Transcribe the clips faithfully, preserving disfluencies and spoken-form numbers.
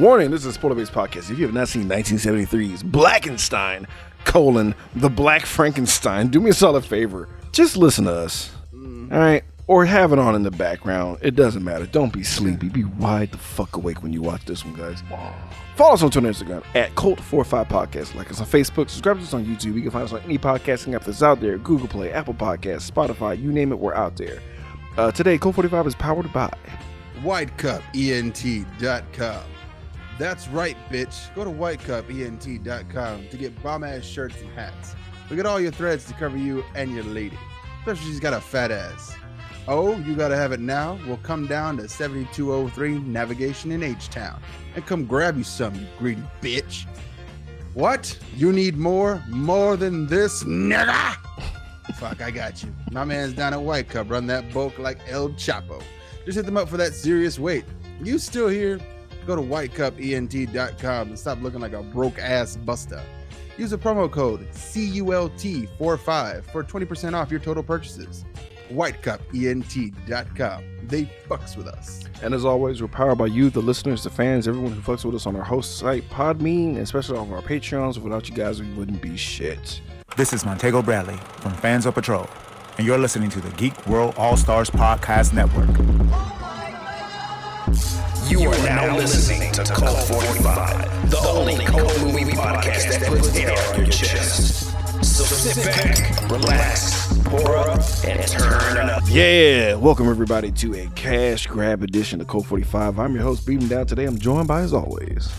Warning, this is a spoiler-based podcast. If you have not seen nineteen seventy-three's Blackenstein, colon, the Black Frankenstein, do me a solid favor. Just listen to us, mm. all right? Or have it on in the background. It doesn't matter. Don't be sleepy. Be wide the fuck awake when you watch this one, guys. Follow us on Twitter and Instagram at Colt forty-five Podcast. Like us on Facebook. Subscribe to us on YouTube. You can find us on any podcasting app that's out there. Google Play, Apple Podcasts, Spotify, you name it, we're out there. Uh, today, Colt forty-five is powered by White Cup E N T dot com. That's right, bitch. Go to White Cup E N T dot com to get bomb-ass shirts and hats. We got all your threads to cover you and your lady. Especially if she's got a fat ass. Oh, you gotta have it now? Well, come down to seventy-two oh three Navigation in H-Town and come grab you some, you greedy bitch. What? You need more? More than this, nigga? Fuck, I got you. My man's down at White Cup. Run that bulk like El Chapo. Just hit them up for that serious weight. You still here? Go to White Cup E N T dot com and stop looking like a broke-ass buster. Use the promo code C U L T forty-five for twenty percent off your total purchases. White Cup E N T dot com. They fucks with us. And as always, we're powered by you, the listeners, the fans, everyone who fucks with us on our host site, PodMean, and especially on our Patreons. Without you guys, we wouldn't be shit. This is Montego Bradley from Fans of Patrol, and you're listening to the Geek World All-Stars Podcast Network. You are now listening to Colt forty-five, the only Colt movie podcast that puts air on your chest. So sit back, relax, pour up, and turn up. Yeah, welcome everybody to a cash grab edition of Colt forty-five. I'm your host, Beating Down. Today I'm joined by, as always,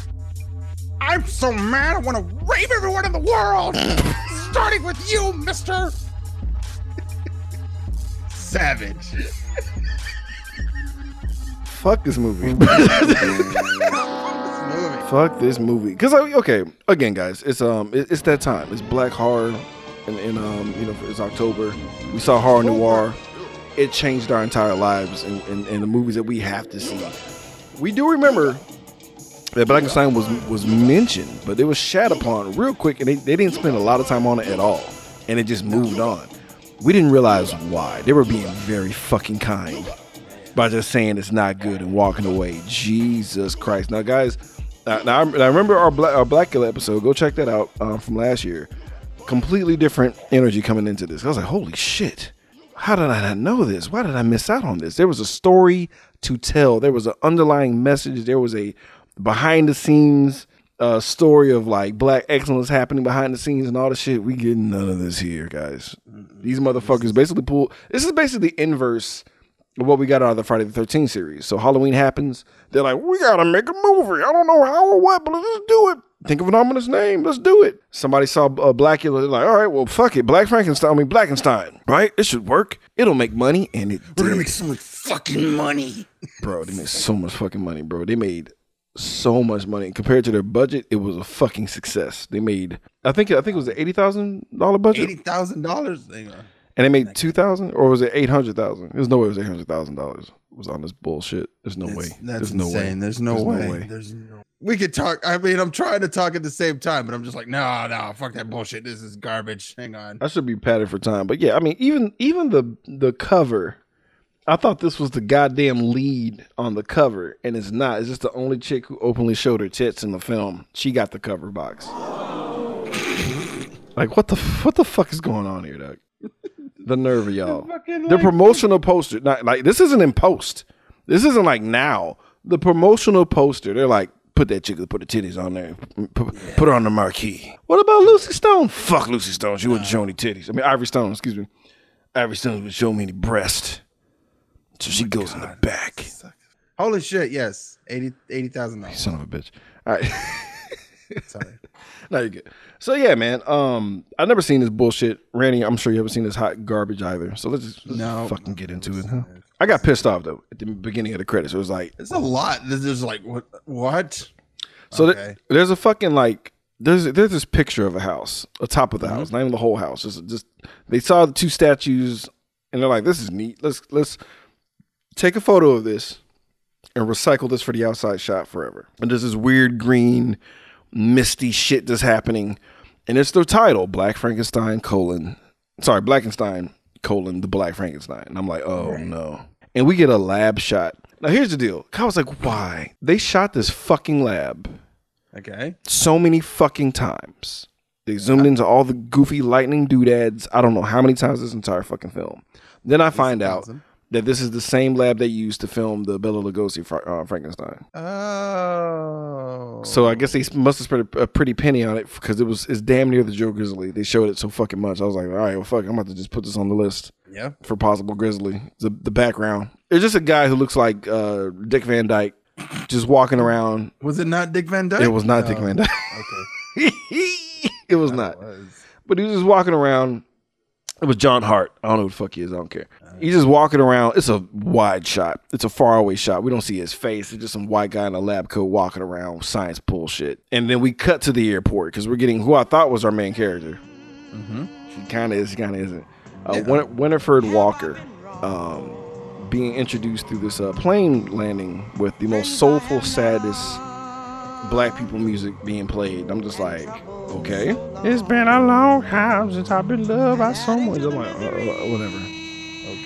I'm so mad I want to rape everyone in the world, starting with you, Mister Savage. Fuck this movie. Fuck this movie. Because, okay, again, guys, it's um, it's that time. It's black horror, and, and um, you know, it's October. We saw horror noir. It changed our entire lives, and, and, and the movies that we have to see. We do remember that Blackenstein was was mentioned, but it was shat upon real quick, and they, they didn't spend a lot of time on it at all, and it just moved on. We didn't realize why. They were being very fucking kind by just saying it's not good and walking away. Jesus Christ. Now, guys, now, now I remember our Black, our Black Kill episode. Go check that out um, from last year. Completely different energy coming into this. I was like, holy shit. How did I not know this? Why did I miss out on this? There was a story to tell. There was an underlying message. There was a behind-the-scenes uh, story of, like, black excellence happening behind the scenes and all the shit. We getting none of this here, guys. These motherfuckers basically pull. This is basically the inverse what we got out of the Friday the thirteenth series. So Halloween happens. They're like, we got to make a movie. I don't know how or what, but let's just do it. Think of an ominous name. Let's do it. Somebody saw uh, Blackula. They're like, all right, well, fuck it. Black Frankenstein. I mean, Blackenstein, right? It should work. It'll make money. And it We're going to make so much fucking money. Bro, they made so much fucking money, bro. They made so much money. And compared to their budget, it was a fucking success. They made, I think, I think it was an eighty thousand dollars budget. eighty thousand dollars? They were. And they made two thousand dollars, or was it eight hundred thousand dollars? There's no way it was eight hundred thousand dollars. It was on this bullshit. There's no that's, way. That's There's insane. No way. There's no There's way. No way. There's no... We could talk. I mean, I'm trying to talk at the same time, but I'm just like, no, no, fuck that bullshit. This is garbage. Hang on. I should be padded for time. But yeah, I mean, even even the the cover, I thought this was the goddamn lead on the cover, and it's not. It's just the only chick who openly showed her tits in the film. She got the cover box. Like, what the what the fuck is going on here, Doug? The nerve of y'all. Like, the promotional poster. Not like this isn't in post. This isn't like now. The promotional poster. They're like, put that chick, put the titties on there. Put, yeah. put her on the marquee. What about Lucy Stone? Fuck Lucy Stone. She wouldn't show any titties. I mean, Ivory Stone, excuse me. Ivory Stone wouldn't show me any breast. So oh she goes God. in the back. Holy shit, yes. eighty thousand dollars. Son of a bitch. All right. Sorry. No, you're good. So yeah, man. Um, I've never seen this bullshit, Randy. I'm sure you haven't seen this hot garbage either. So let's just let's no, fucking get into it. Huh? I got pissed off though at the beginning of the credits. It was like it's a lot. There's like what? What? So okay. th there's a fucking like there's there's this picture of a house, a top of the house, mm-hmm. not even the whole house. Just just they saw the two statues and they're like, this is neat. Let's let's take a photo of this and recycle this for the outside shot forever. And there's this weird green misty shit that's happening, and it's their title, Black Frankenstein colon sorry Blackenstein colon the Black Frankenstein, and I'm like, oh right. no. And we get a lab shot Now, here's the deal. I was like, why? They shot this fucking lab. Okay. So many fucking times. They zoomed yeah. into all the goofy lightning doodads. I don't know how many times this entire fucking film. Then I find out awesome. that this is the same lab they used to film the Bela Lugosi fra uh, Frankenstein. Oh. So I guess they must have spent a, a pretty penny on it, because it was it's damn near the Joe Grizzly. They showed it so fucking much. I was like, all right, well, fuck, I'm about to just put this on the list. Yeah. For possible Grizzly. The, the background. It's just a guy who looks like uh, Dick Van Dyke just walking around. Was it not Dick Van Dyke? It was not no. Dick Van Dyke. Okay. It was no, not. It was. But he was just walking around. It was John Hart. I don't know who the fuck he is. I don't care. Uh, He's just walking around. It's a wide shot. It's a faraway shot. We don't see his face. It's just some white guy in a lab coat walking around with science bullshit. And then we cut to the airport because we're getting who I thought was our main character. Mm-hmm. She kind of is. She kind of isn't. Uh, yeah. Winifred Walker um, being introduced through this uh, plane landing with the most soulful, saddest black people music being played. I'm just like, okay. It's been a long time since I've been loved by someone. I'm like, uh, whatever.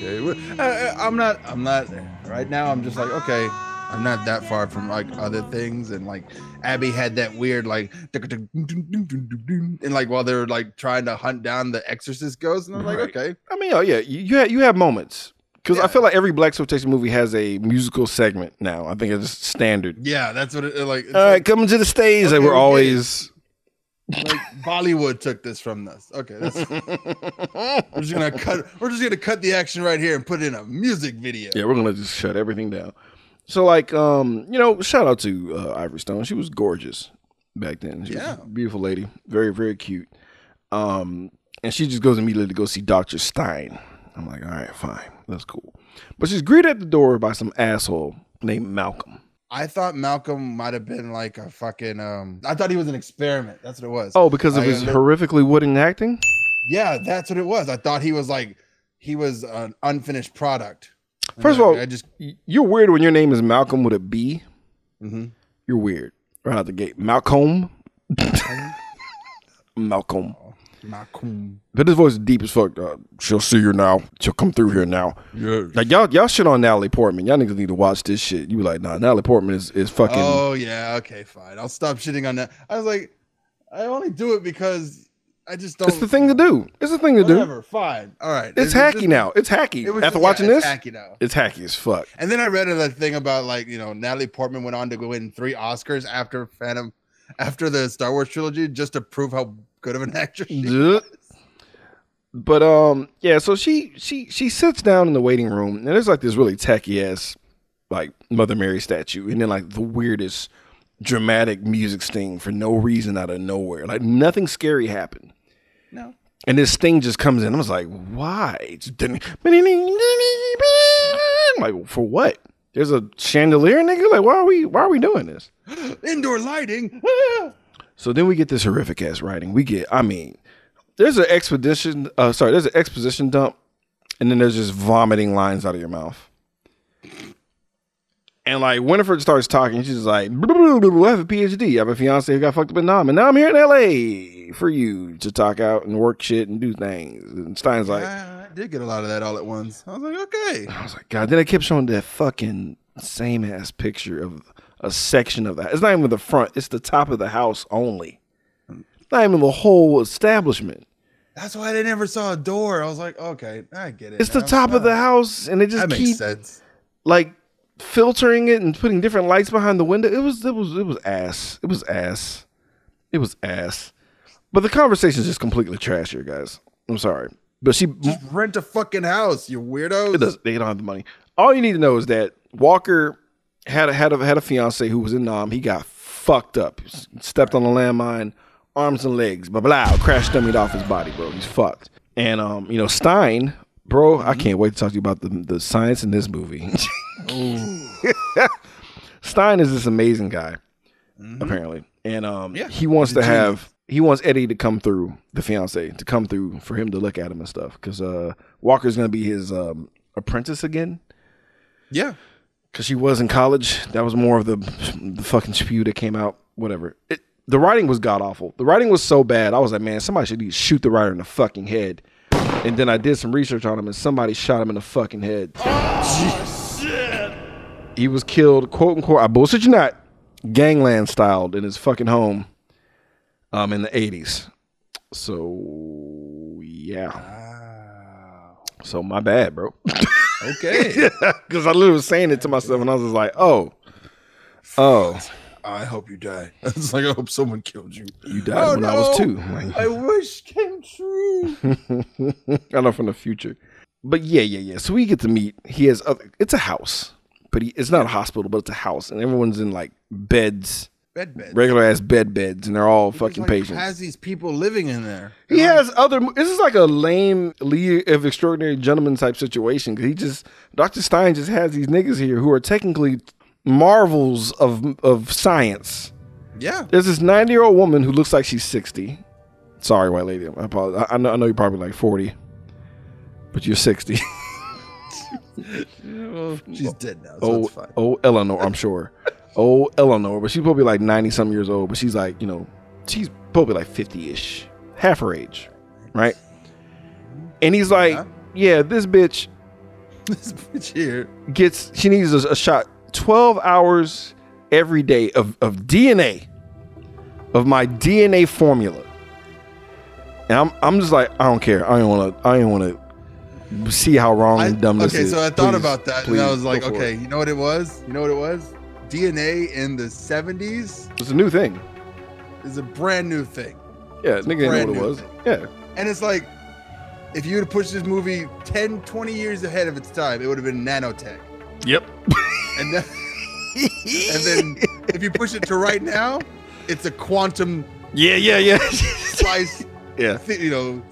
Okay, I, I'm not. I'm not. Right now, I'm just like, okay. I'm not that far from like other things, and like Abby had that weird like, and like while they were like trying to hunt down the Exorcist ghost, and I'm right. like, okay. I mean, oh yeah, you you have, you have moments. Because yeah. I feel like every black exploitation movie has a musical segment now. I think it's just standard. Yeah, that's what it like. All right, like, coming to the stage, okay, they were okay. always like Bollywood took this from us. Okay, that's we're just gonna cut. We're just gonna cut the action right here and put in a music video. Yeah, we're gonna just shut everything down. So like, um, you know, shout out to uh, Ivory Stone. She was gorgeous back then. She yeah, was a beautiful lady, very very cute. Um, and she just goes immediately to go see Doctor Stein. I'm like, all right, fine. That's cool. But she's greeted at the door by some asshole named Malcolm. I thought Malcolm might have been like a fucking, um, I thought he was an experiment. That's what it was. Oh, because of I, his uh, horrifically wooden acting? Yeah, that's what it was. I thought he was like, he was an unfinished product. And First I, of all, I just, you're weird when your name is Malcolm with a B. Mm-hmm. You're weird. Right out the gate. Malcolm. Malcolm. Malcolm. But his voice is deep as fuck. Uh, she'll see you now. She'll come through here now. Yeah. Like y'all, y'all shit on Natalie Portman. Y'all niggas need to watch this shit. You were like, nah, Natalie Portman is is fucking. Oh yeah, okay, fine. I'll stop shitting on that. I was like, I only do it because I just don't. It's the thing to do. It's the thing to Whatever, do. Whatever, fine. All right. It's, it's hacky just, now. It's hacky. It After just, watching yeah, it's this, hacky now. It's hacky as fuck. And then I read another thing about like you know Natalie Portman went on to win three Oscars after Phantom, after the Star Wars trilogy, just to prove how good of an actress she was. But um yeah, so she she she sits down in the waiting room, and there's like this really tacky ass like Mother Mary statue, and then like the weirdest dramatic music sting for no reason out of nowhere. Like nothing scary happened. No. And this sting just comes in. I was like, why? It's didn't like for what? There's a chandelier, nigga? Like why are we why are we doing this? Indoor lighting. So then we get this horrific ass writing. We get, I mean, there's an expedition, uh, sorry, there's an exposition dump, and then there's just vomiting lines out of your mouth. And like Winifred starts talking, she's like, blah, blah, blah, blah, I have a P H D, I have a fiance who got fucked up in Nam, and now I'm here in L A for you to talk out and work shit and do things. And Stein's like, I, I did get a lot of that all at once. I was like, okay. I was like, God. Then I kept showing that fucking same ass picture of a section of that. It's not even the front. It's the top of the house only. It's not even the whole establishment. That's why they never saw a door. I was like, okay, I get it. It's now. the top no. of the house, and they just that keep makes sense. like filtering it and putting different lights behind the window. It was it was it was ass. It was ass. It was ass. But the conversation's just completely trash here, guys. I'm sorry, but she just rent a fucking house, you weirdos. It doesn't, they don't have the money. All you need to know is that Walker Had a, had a, had a fiance who was in Nam. He got fucked up. Stepped on a landmine, arms and legs, blah, blah, crash dummied off his body, bro. He's fucked. And, um, you know, Stein, bro, I can't wait to talk to you about the, the science in this movie. Stein is this amazing guy, mm-hmm. apparently. And um, yeah. he wants to have, he wants Eddie to come through, the fiance, to come through for him to look at him and stuff. Because uh, Walker's going to be his um, apprentice again. Yeah. Because she was in college. That was more of the, the fucking spew that came out. Whatever. It, the writing was god-awful. The writing was so bad. I was like, man, somebody should shoot the writer in the fucking head. And then I did some research on him, and somebody shot him in the fucking head. Oh, shit. He was killed, quote unquote, I bullshit you not, gangland styled in his fucking home um, in the eighties. So, yeah. Wow. So, my bad, bro. Okay. Because I literally was saying it to myself, and I was just like, oh, oh. I hope you die. It's like, I hope someone killed you. You died oh, when no. I was two. Like, I wish came true. I know from the future. But yeah, yeah, yeah. So we get to meet. He has other, it's a house, but he, it's not a hospital, but it's a house. And everyone's in like beds, bed beds, regular ass bed beds. And they're all he fucking like patients. He has these people living in there. He like, has other, this is like a lame League of Extraordinary Gentlemen type situation. Cause he just, Doctor Stein just has these niggas here who are technically marvels of of science. Yeah, there's this ninety year old woman who looks like she's sixty. Sorry, white lady, I apologize. I know, I know you're probably like forty, but you're sixty. Well, she's dead now. So oh, fine. oh, Eleanor, I'm sure. oh, Eleanor, but she's probably like ninety some years old. But she's like, you know, she's probably like fifty ish, half her age, right? And he's like, yeah, yeah this bitch, this bitch here gets. She needs a, a shot. twelve hours every day of, of D N A, of my D N A formula. And I'm I'm just like, I don't care. I don't want to I don't want to see how wrong I, and dumb this okay, is. Okay, so I thought please, about that please, and I was like, okay, you know what it was? You know what it was? D N A in the seventies. It's a new thing. It's a brand new thing. Yeah, nigga didn't know what it was. Thing. Yeah. And it's like, if you would have pushed this movie ten, twenty years ahead of its time, it would have been nanotech. Yep. And then, and then if you push it to right now, it's a quantum. Yeah, yeah, yeah. Slice. Yeah. You know,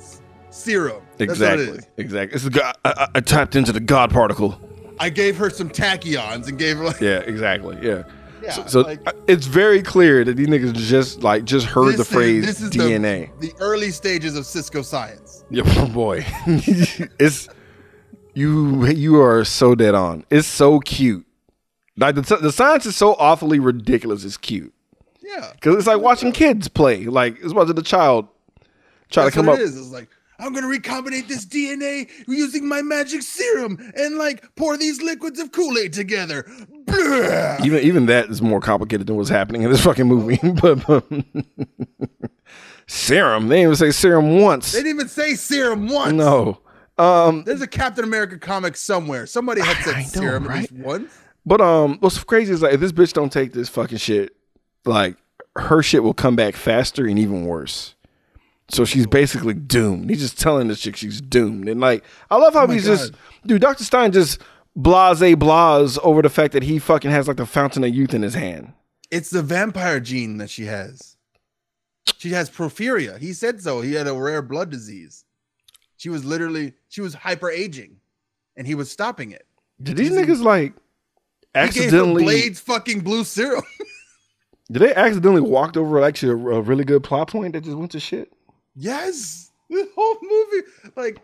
serum. Exactly. That's what it is. Exactly. It's the, I, I tapped into the God particle. I gave her some tachyons and gave her like. Yeah, exactly. Yeah. Yeah, so so like, it's very clear that these niggas just like just heard the phrase is, this is D N A. The, the early stages of Cisco science. Yeah, oh boy. It's. You you are so dead on. It's so cute. Like the, the science is so awfully ridiculous. It's cute. Yeah, because it's like watching kids play. Like it's watching the child try That's to come what it up. Is. It's like I'm gonna recombinate this D N A using my magic serum and like pour these liquids of Kool-Aid together. Blah! Even even that is more complicated than what's happening in this fucking movie. but, but serum. They didn't even say serum once. They didn't even say serum once. No. Um, There's a Captain America comic somewhere. Somebody had said serum at least once. But um, what's crazy is like if this bitch don't take this fucking shit, like her shit will come back faster and even worse. So she's basically doomed. He's just telling this chick she's doomed. And like I love how oh he's God. just dude, Doctor Stein just blase blase over the fact that he fucking has like the fountain of youth in his hand. It's the vampire gene that she has. She has porphyria. He said so. He had a rare blood disease. She was literally she was hyper aging and he was stopping it. Did these niggas like accidentally Blade's fucking blue serum? Did they accidentally walked over actually a, a really good plot point that just went to shit? Yes, the whole movie. Like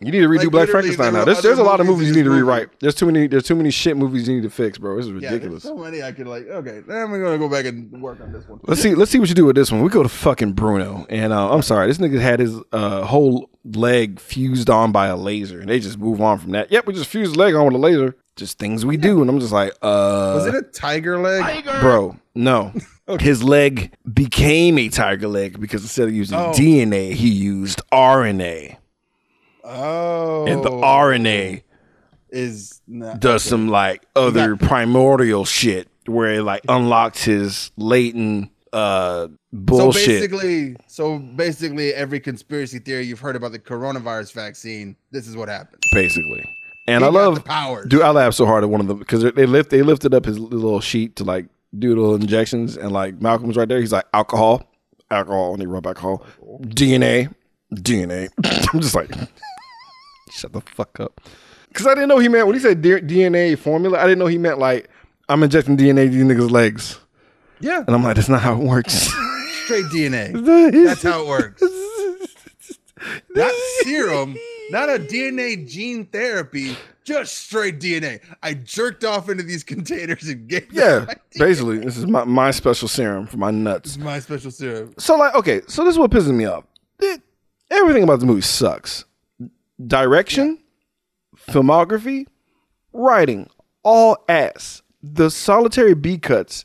you need to redo like Black Frankenstein now. There's there's a lot of movies you need to rewrite. There's too many there's too many shit movies you need to fix, bro. This is ridiculous. Yeah, so many I could like. Okay, then we're gonna go back and work on this one. Let's see let's see what you do with this one. We go to fucking Bruno, and uh, I'm sorry, this nigga had his uh, whole leg fused on by a laser, and they just move on from that. Yep, we just fused the leg on with a laser. Just things we do, and I'm just like, uh, was it a tiger leg, tiger. bro? No, okay. His leg became a tiger leg because instead of using oh. D N A, he used R N A. Oh, and the R N A is not, does okay. some like other not. primordial shit where it like unlocks his latent uh bullshit. So basically, so basically, every conspiracy theory you've heard about the coronavirus vaccine, this is what happens. Basically. And he I love, dude. I laughed so hard at one of them because they lift, they lifted up his little sheet to like do little injections, and like Malcolm's right there. He's like alcohol, alcohol, and they rub alcohol, D N A, D N A. I'm just like, shut the fuck up, because I didn't know he meant when he said D N A formula. I didn't know he meant like I'm injecting D N A to these niggas' legs. Yeah, and I'm like, that's not how it works. Straight D N A. That's how it works. Not serum. Not a D N A gene therapy, just straight D N A. I jerked off into these containers and gave Yeah, basically, D N A. This is my, my special serum for my nuts. This is my special serum. So, like, okay, so this is what pisses me off. It, everything about the movie sucks. Direction, filmography, writing, all ass. the solitary B cuts,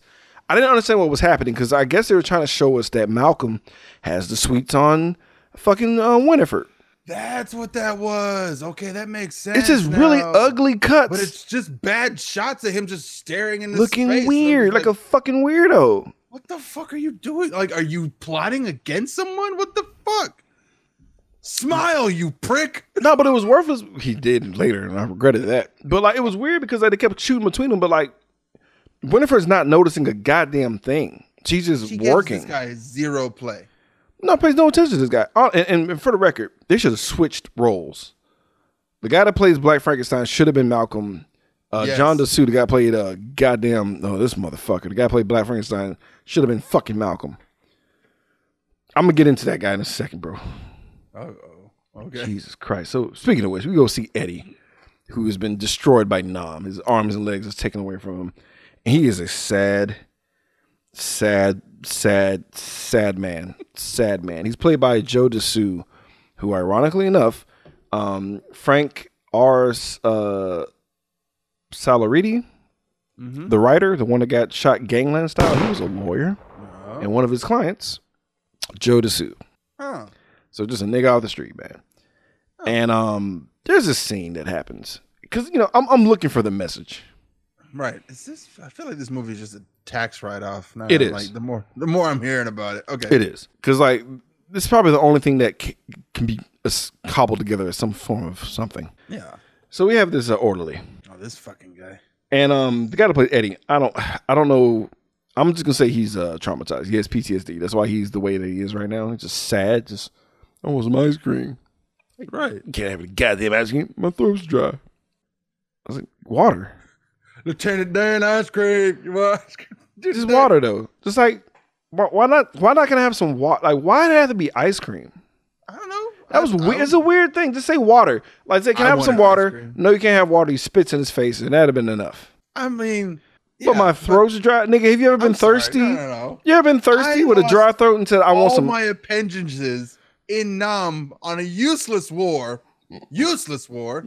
I didn't understand what was happening, because I guess they were trying to show us that Malcolm has the sweets on fucking uh, Winifred. That's what that was. Okay, that makes sense. It's just now. Really ugly cuts. But it's just bad shots of him just staring in the looking space. Weird, like, like a fucking weirdo. What the fuck are you doing? Like, are you plotting against someone? What the fuck? Smile, you prick. No, but it was worthless. He did later, and I regretted that. But like, it was weird because like, they kept shooting between them, but like Winifred's not noticing a goddamn thing. She's just she working. Gives this guy zero play. No, pays no attention to this guy. Oh, and, and for the record, they should have switched roles. The guy that plays Black Frankenstein should have been Malcolm. Uh, yes. John DeSue, the guy played uh, goddamn, oh, this motherfucker. The guy played Black Frankenstein should have been fucking Malcolm. I'm going to get into that guy in a second, bro. Uh-oh. Okay. Jesus Christ. So speaking of which, we go see Eddie, who has been destroyed by Nam. His arms and legs is taken away from him. And he is a sad, sad Sad, sad man, sad man. He's played by Joe DeSue, who, ironically enough, um, Frank R. Uh, Saletri, mm-hmm. the writer, the one that got shot Gangland Style, he was a lawyer, uh-huh. and one of his clients, Joe DeSue. Huh. So just a nigga off the street, man. Huh. And um, there's a scene that happens because you know I'm I'm looking for the message. Right. Is this? I feel like this movie is just a tax write-off. Now, it is. Like, the more, the more I'm hearing about it. Okay. It is. Because like this is probably the only thing that c can be uh, cobbled together as some form of something. Yeah. So we have this uh, orderly. Oh, this fucking guy. And um, the guy that plays Eddie, I don't, I don't know. I'm just gonna say he's uh, traumatized. He has P T S D. That's why he's the way that he is right now. He's just sad. Just, I want some ice cream. Like, right. Can't have any goddamn ice cream. My throat's dry. I was like, water. Lieutenant Dan, ice cream. You want ice cream? Dude, just that. Water though. Just like, why not? Why not gonna have some water? Like, why did it have to be ice cream? I don't know. That I, was weird. It's a weird thing. Just say water. Like, say, can I, I have some water? No, you can't have water. He spits in his face, and that'd have been enough. I mean, yeah, but my throat's but, dry, nigga. Have you ever been I'm thirsty? No, no, no. You ever been thirsty I with a dry throat and said, "I want some"? All my appendages in Nam on a useless war. Useless war.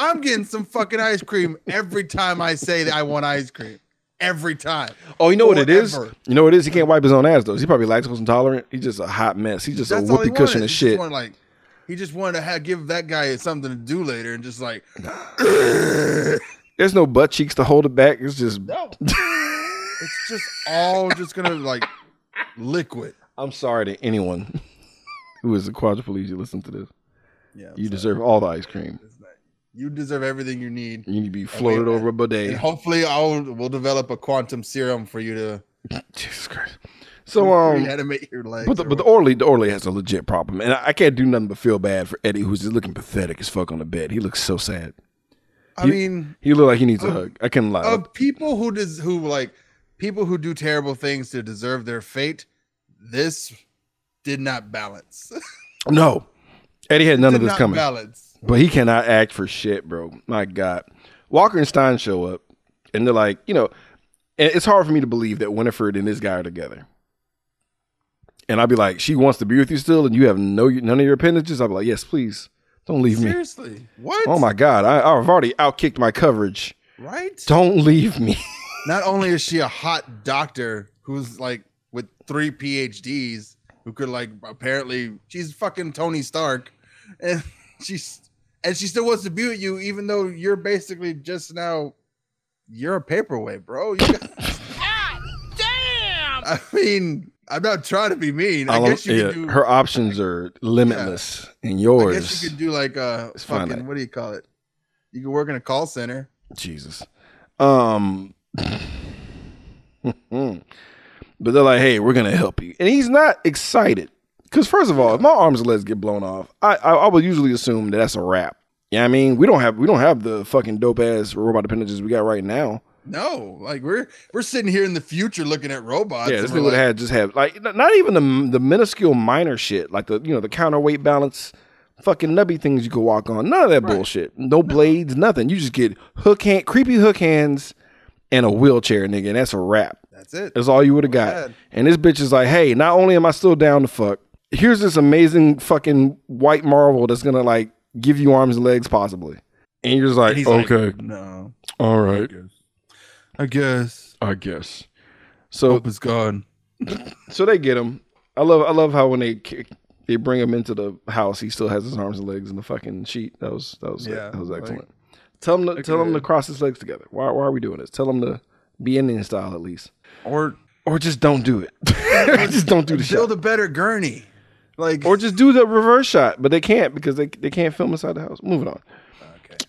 I'm getting some fucking ice cream every time I say that I want ice cream. Every time. Oh, you know Forever. What it is? You know what it is? He can't wipe his own ass, though. He probably lactose intolerant. He's just a hot mess. He's just That's a whoopee cushion of shit. Just wanted, like, he just wanted to have, give that guy something to do later and just like... There's no butt cheeks to hold it back. It's just... No. It's just all just going to like liquid. I'm sorry to anyone who is a quadriplegic. Listen to this. Yeah, you sorry. deserve all the ice cream. You deserve everything you need. You need to be floated we, over a bidet. And hopefully, I'll we'll develop a quantum serum for you to. Jesus Christ! So um, reanimate your legs. But the, but the orderly, the orderly has a legit problem, and I, I can't do nothing but feel bad for Eddie, who's just looking pathetic as fuck on the bed. He looks so sad. I he, mean, he looked like he needs uh, a hug. I couldn't lie. Of uh, people who does who like people who do terrible things to deserve their fate, this did not balance. No, Eddie had none did of this not coming. Balance. But he cannot act for shit, bro. My God. Walker and Stein show up, and they're like, you know, and it's hard for me to believe that Winifred and this guy are together. And I'd be like, she wants to be with you still, and you have no none of your appendages? I'd be like, yes, please. Don't leave Seriously? me. Seriously? What? Oh, my God. I, I've already outkicked my coverage. Right? Don't leave me. Not only is she a hot doctor who's, like, with three P H Ds, who could, like, apparently, she's fucking Tony Stark, and she's... And she still wants to be with you, even though you're basically just now, you're a paperweight, bro. You got... God damn! I mean, I'm not trying to be mean. I I'll, guess you yeah, can do, her options are limitless, yeah. and yours. I guess you could do like a fucking finite. What do you call it? You could work in a call center. Jesus. Um. But they're like, hey, we're gonna help you, and he's not excited. Because first of all, if my arms and legs get blown off, I, I I would usually assume that that's a wrap. Yeah, you know I mean, we don't have we don't have the fucking dope ass robot appendages we got right now. No, like we're we're sitting here in the future looking at robots. Yeah, this dude would have just have like not even the the minuscule minor shit like the you know the counterweight balance, fucking nubby things you could walk on. None of that right. bullshit. No, no blades, nothing. You just get hook hand, creepy hook hands, and a wheelchair, nigga, and that's a wrap. That's it. That's all you would have got. Bad. And this bitch is like, hey, not only am I still down to fuck. Here's this amazing fucking white marvel that's gonna like give you arms and legs possibly, and you're just like, and he's okay, like, no, all right. I guess. I guess. So hope it's gone. So they get him. I love. I love how when they they bring him into the house, he still has his arms and legs in the fucking sheet. That was that was yeah, that was excellent. Like, tell him to okay. tell him to cross his legs together. Why why are we doing this? Tell him to be Indian style at least, or or just don't do it. Just don't do the shot. Build a better gurney, like or just do the reverse shot. But they can't because they they can't film inside the house. Moving on.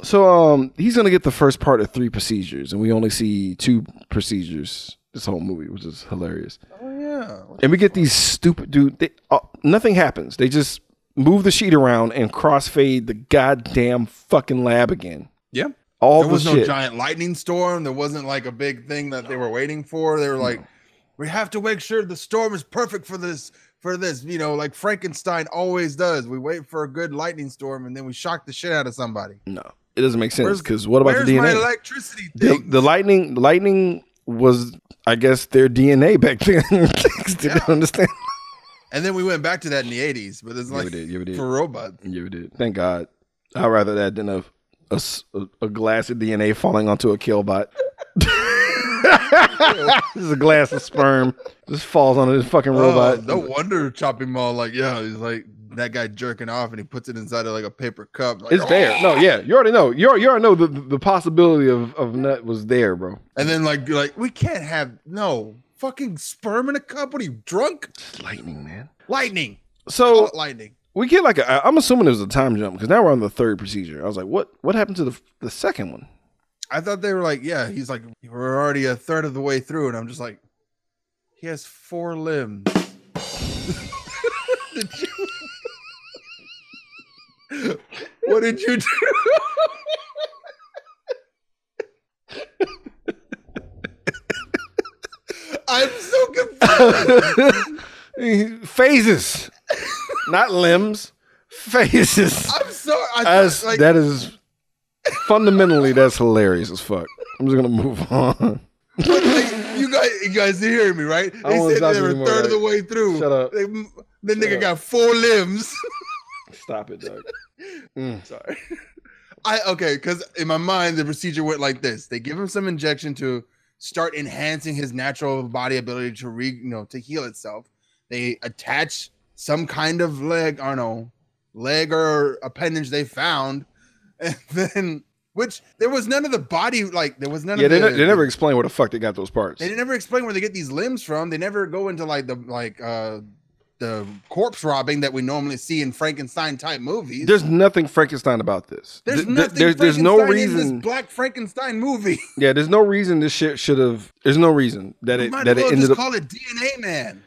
So um, he's going to get the first part of three procedures, and we only see two procedures this whole movie, which is hilarious. Oh, yeah. What's and we get these stupid dude. They, uh, nothing happens. They just move the sheet around and crossfade the goddamn fucking lab again. Yeah. All there was the no shit. Giant lightning storm. There wasn't like a big thing that they were waiting for. They were like, no. we have to make sure the storm is perfect for this. For this, you know, like Frankenstein always does. We wait for a good lightning storm and then we shock the shit out of somebody. No, it doesn't make sense because what about the D N A? My electricity thing? The, the lightning, lightning was, I guess, their D N A back then. Didn't yeah. understand. And then we went back to that in the eighties, but it's like yeah, we did, yeah, we did. For robots. Yeah, we did. Thank God. I'd rather that than a a, a glass of D N A falling onto a killbot. This is a glass of sperm just falls on this fucking robot. Uh, no wonder Chopping Mall like yeah, he's like that guy jerking off and he puts it inside of like a paper cup. Like, it's oh. there. No, yeah, you already know. You already, you already know the, the possibility of of nut was there, bro. And then like you're like we can't have no fucking sperm in a cup. What are you drunk? It's lightning, man. Lightning. So lightning. We get like a, I'm assuming it was a time jump because now we're on the third procedure. I was like, what what happened to the the second one? I thought they were like, yeah, he's like, we're already a third of the way through. And I'm just like, he has four limbs. Did you... What did you do? I'm so confused. Phases, not limbs. Phases. I'm sorry. I As, like... That is... Fundamentally, that's hilarious as fuck. I'm just gonna move on. you guys, you guys hear me, right? They said they were anymore, third right? of the way through. Shut up. They, the Shut nigga up. Got four limbs. Stop it, Doug. Mm. Sorry. I okay, because in my mind the procedure went like this: they give him some injection to start enhancing his natural body ability to re, you know, to heal itself. They attach some kind of leg, I don't know, leg or appendage they found. And then, which there was none of the body, like there was none yeah, of the. Yeah, they, they never explain where the fuck they got those parts. They never explain where they get these limbs from. They never go into like the like uh, the corpse robbing that we normally see in Frankenstein type movies. There's nothing Frankenstein about this. There's Th- nothing. There, there's no reason in this Black Frankenstein movie. Yeah, there's no reason this shit should have. There's no reason that it might that well it ended just up. Call it D N A Man.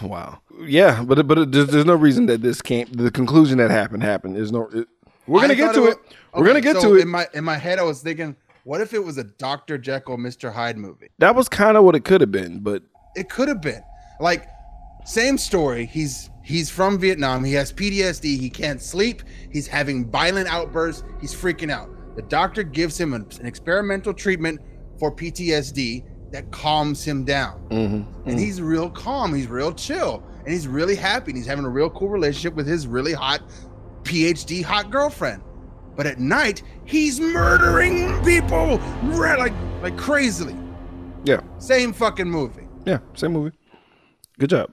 Wow. Yeah, but but it, there's, there's no reason that this can't. The conclusion that happened happened. There's no. It, We're gonna I get to it. it. Okay, We're gonna get so to it. In my in my head, I was thinking, what if it was a Doctor Jekyll, Mister Hyde movie? That was kind of what it could have been, but it could have been like same story. He's he's from Vietnam. He has P T S D. He can't sleep. He's having violent outbursts. He's freaking out. The doctor gives him an, an experimental treatment for P T S D that calms him down, mm-hmm, and mm-hmm. he's real calm. He's real chill, and he's really happy. And he's having a real cool relationship with his really hot. P H D hot girlfriend, but at night he's murdering people like like crazily. Yeah, same fucking movie. Yeah, same movie. Good job.